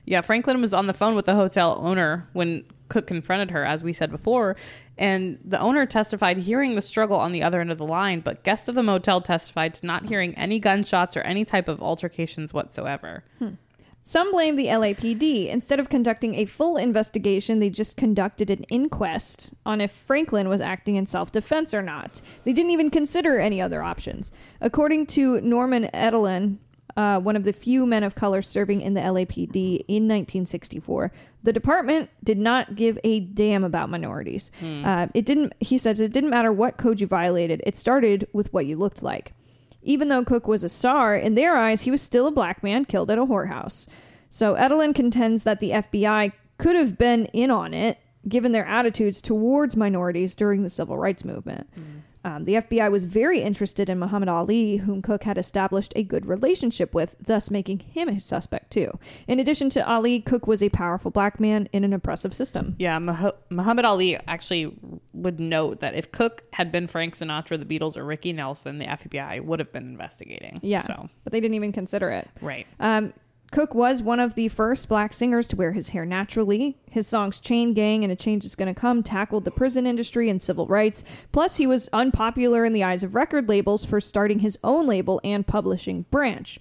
Yeah, Franklin was on the phone with the hotel owner when Cook confronted her, as we said before, and the owner testified hearing the struggle on the other end of the line, but guests of the motel testified to not hearing any gunshots or any type of altercations whatsoever. Some blame the LAPD. Instead of conducting a full investigation, they just conducted an inquest on if Franklin was acting in self-defense or not. They didn't even consider any other options. According to Norman Edelin, one of the few men of color serving in the LAPD in 1964, the department did not give a damn about minorities. He says it didn't matter what code you violated. It started with what you looked like. Even though Cook was a star, in their eyes, he was still a black man killed at a whorehouse. So Edelin contends that the FBI could have been in on it, given their attitudes towards minorities during the civil rights movement. The FBI was very interested in Muhammad Ali, whom Cook had established a good relationship with, thus making him a suspect, too. In addition to Ali, Cook was a powerful black man in an oppressive system. Yeah, Muhammad Ali actually would note that if Cook had been Frank Sinatra, the Beatles, or Ricky Nelson, the FBI would have been investigating. Yeah, but they didn't even consider it. Right. Cook was one of the first black singers to wear his hair naturally. His songs Chain Gang and A Change is Gonna Come tackled the prison industry and civil rights. Plus, he was unpopular in the eyes of record labels for starting his own label and publishing branch.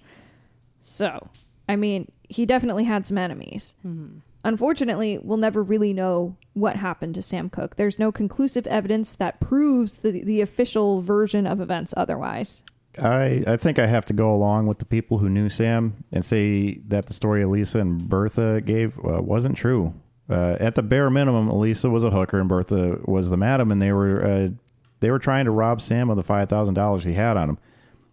So, I mean, he definitely had some enemies. Mm-hmm. Unfortunately, we'll never really know what happened to Sam Cooke. There's no conclusive evidence that proves the official version of events otherwise. I think I have to go along with the people who knew Sam and say that the story Elisa and Bertha gave wasn't true. At the bare minimum, Elisa was a hooker and Bertha was the madam, and they were trying to rob Sam of the $5,000 he had on him.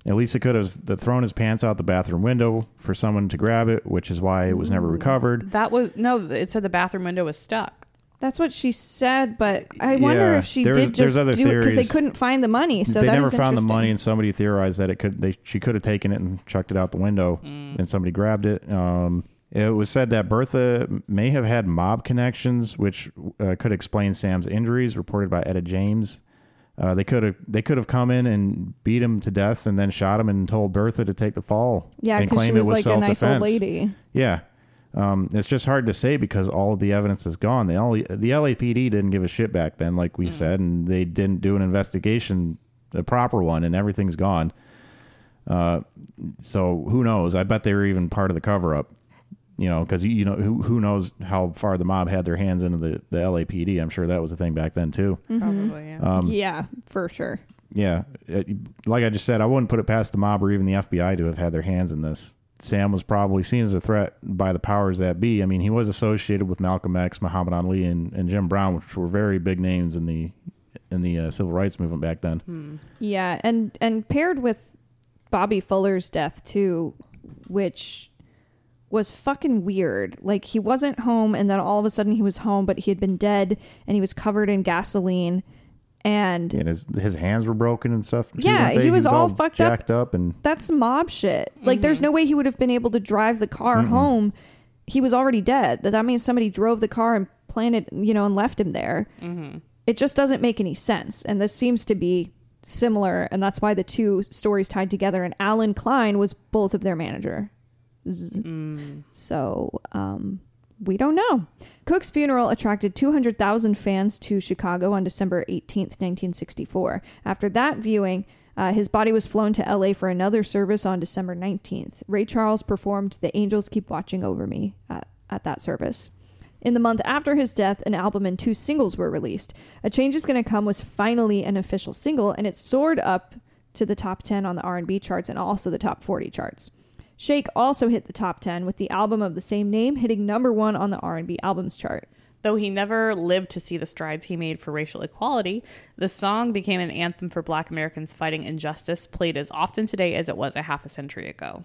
Elisa could have thrown his pants out the bathroom window for someone to grab it, which is why it was never recovered. It said the bathroom window was stuck. That's what she said, but I wonder if she did just do it because they couldn't find the money. So they never found the money, and somebody theorized that she could have taken it and chucked it out the window, and somebody grabbed it. It was said that Bertha may have had mob connections, which could explain Sam's injuries, reported by Etta James. They could have come in and beat him to death, and then shot him and told Bertha to take the fall. Yeah, because she was like a nice old lady. Yeah. It's just hard to say because all of the evidence is gone. The LAPD didn't give a shit back then, like we said, and they didn't do an investigation, a proper one, and everything's gone. So who knows? I bet they were even part of the cover-up, because who knows how far the mob had their hands into the LAPD. I'm sure that was a thing back then, too. Mm-hmm. Probably, yeah. Yeah, for sure. Yeah. Like I just said, I wouldn't put it past the mob or even the FBI to have had their hands in this. Sam was probably seen as a threat by the powers that be. I mean, he was associated with Malcolm X, Muhammad Ali, and Jim Brown, which were very big names in the civil rights movement back then. Yeah, and paired with Bobby Fuller's death, too, which was fucking weird. Like, he wasn't home, and then all of a sudden he was home, but he had been dead, and he was covered in gasoline. And his hands were broken and stuff. Yeah, he was all fucked up. Jacked up, and that's mob shit. Mm-hmm. Like, there's no way he would have been able to drive the car home. He was already dead. That means somebody drove the car and planted, and left him there. Mm-hmm. It just doesn't make any sense. And this seems to be similar, and that's why the two stories tied together. And Allen Klein was both of their manager. So, we don't know. Cook's funeral attracted 200,000 fans to Chicago on December 18th, 1964. After that viewing, his body was flown to L.A. for another service on December 19th. Ray Charles performed The Angels Keep Watching Over Me at that service. In the month after his death, an album and two singles were released. A Change is Gonna Come was finally an official single, and it soared up to the top 10 on the R&B charts and also the top 40 charts. Shake also hit the top 10 with the album of the same name hitting number 1 on the R&B albums chart. Though he never lived to see the strides he made for racial equality, the song became an anthem for Black Americans fighting injustice, played as often today as it was a half a century ago.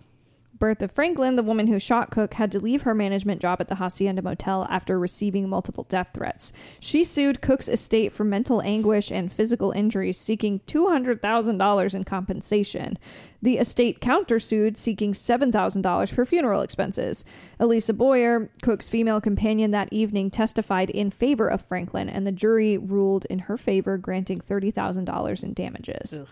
birth of Franklin, the woman who shot Cook had to leave her management job at the Hacienda Motel after receiving multiple death threats. She sued Cook's estate for mental anguish and physical injuries, seeking $200,000 in compensation. The estate countersued, seeking $7,000 for funeral expenses. Elisa Boyer, Cook's female companion that evening, testified in favor of Franklin, and the jury ruled in her favor, granting $30,000 in damages. Ugh.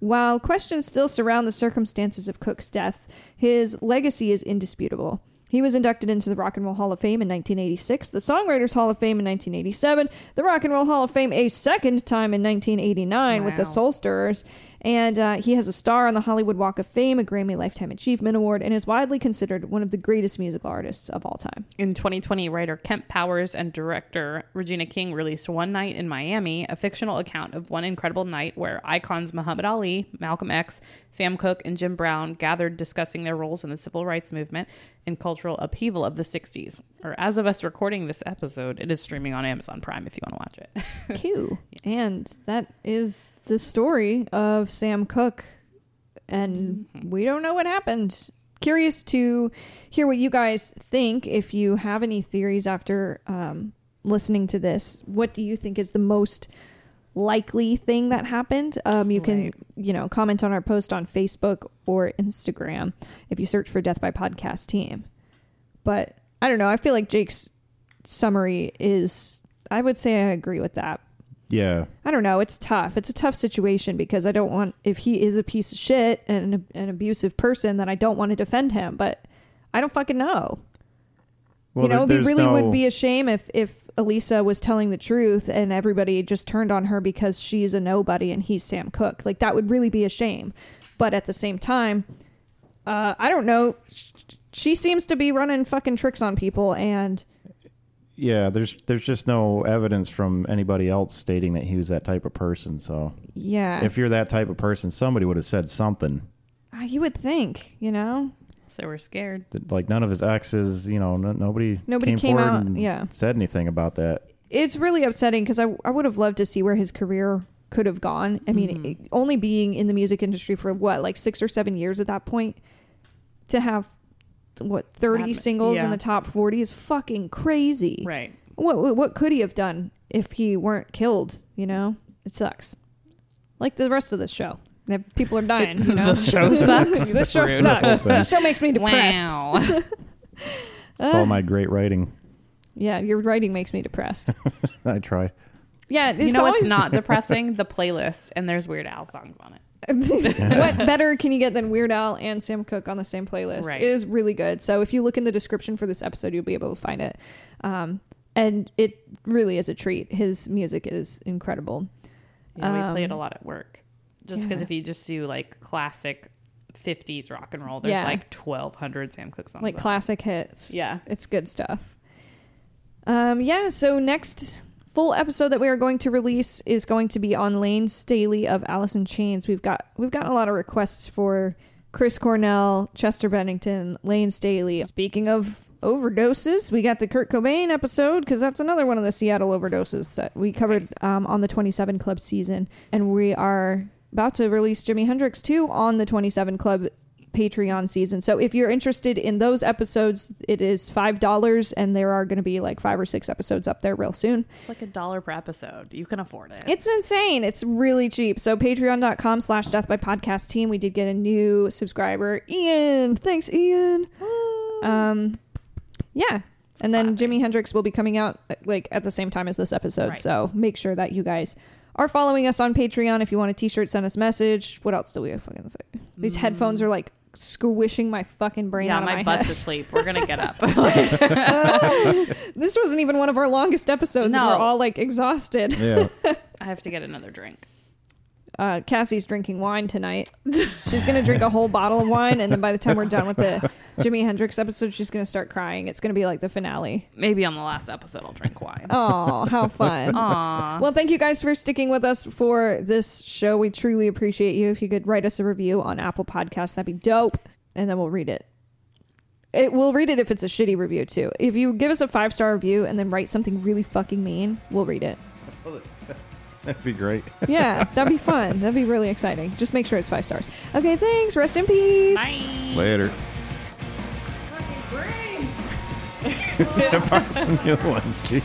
While questions still surround the circumstances of Cook's death, his legacy is indisputable. He was inducted into the Rock and Roll Hall of Fame in 1986, the Songwriters Hall of Fame in 1987, the Rock and Roll Hall of Fame a second time in 1989 with the Soul Stirrers, and he has a star on the Hollywood Walk of Fame, a Grammy Lifetime Achievement Award, and is widely considered one of the greatest musical artists of all time. In 2020, writer Kemp Powers and director Regina King released One Night in Miami, a fictional account of one incredible night where icons Muhammad Ali, Malcolm X, Sam Cooke, and Jim Brown gathered discussing their roles in the civil rights movement and cultural upheaval of the 60s. Or as of us recording this episode, it is streaming on Amazon Prime if you want to watch it. Cute. Yeah. And that is the story of Sam Cooke. And we don't know what happened. Curious to hear what you guys think. If you have any theories after listening to this, what do you think is the most likely thing that happened? You can, comment on our post on Facebook or Instagram if you search for Death by Podcast Team. But I don't know. I feel like Jake's summary is, I would say I agree with that. Yeah. I don't know. It's tough. It's a tough situation because I don't want, if he is a piece of shit and an abusive person, then I don't want to defend him, but I don't fucking know. Well, you know, it really would be a shame if Elisa was telling the truth and everybody just turned on her because she's a nobody and he's Sam Cooke. Like, that would really be a shame. But at the same time, I don't know. She seems to be running fucking tricks on people, and yeah, there's just no evidence from anybody else stating that he was that type of person. So yeah, if you're that type of person, somebody would have said something. You would think, you know. So we're scared. Like, none of his exes, you know, nobody came out and said anything about that. It's really upsetting because I would have loved to see where his career could have gone. I mean, only being in the music industry for what, like 6 or 7 years at that point, to have what, 30 singles in the top 40 is fucking crazy. Right. What could he have done if he weren't killed? You know, it sucks. Like the rest of this show. People are dying. You know? This show sucks. This show sucks. This show makes me depressed. Wow. It's all my great writing. Yeah, your writing makes me depressed. I try. Yeah, it's, you know, always... what's not depressing? The playlist, and there's Weird Al songs on it. What better can you get than Weird Al and Sam Cooke on the same playlist? Right. It is really good. So if you look in the description for this episode, you'll be able to find it. And it really is a treat. His music is incredible. Yeah, we play it a lot at work. Just because if you just do like classic 50s rock and roll, there's like 1,200 Sam Cooke songs. Like classic hits. Yeah. It's good stuff. So next... full episode that we are going to release is going to be on Lane Staley of Alice in Chains. We've gotten a lot of requests for Chris Cornell, Chester Bennington, Lane Staley. Speaking of overdoses, we got the Kurt Cobain episode because that's another one of the Seattle overdoses that we covered on the 27 Club season, and we are about to release Jimi Hendrix too on the 27 Club Patreon season. So if you're interested in those episodes, it is $5, and there are going to be like 5 or 6 episodes up there real soon. It's like $1 per episode. You can afford it. It's insane. It's really cheap. So patreon.com/deathbypodcastteam. We did get a new subscriber, Ian. Thanks, Ian. It's and clapping. Then Jimi Hendrix will be coming out like at the same time as this episode. Right. So make sure that you guys are following us on Patreon. If you want a t-shirt, send us a message. What else do we have fucking say? These headphones are like squishing my fucking brain out of my butt's head. Asleep. We're gonna get up. This wasn't even one of our longest episodes. No. We're all like exhausted. Yeah. I have to get another drink. Cassie's drinking wine tonight. She's gonna drink a whole bottle of wine, and then by the time we're done with the Jimi Hendrix episode, she's gonna start crying. It's gonna be like the finale. Maybe on the last episode I'll drink wine. Oh, how fun. Aww. Well, thank you guys for sticking with us for this show. We truly appreciate you. If you could write us a review on Apple Podcasts, that'd be dope, and then we'll read it. We'll read it if it's a shitty review too. If you give us a 5-star review and then write something really fucking mean, we'll read it. That'd be great. Yeah, that'd be fun. That'd be really exciting. Just make sure it's 5 stars. Okay, thanks. Rest in peace. Bye. Later. Buy some new ones, jeez.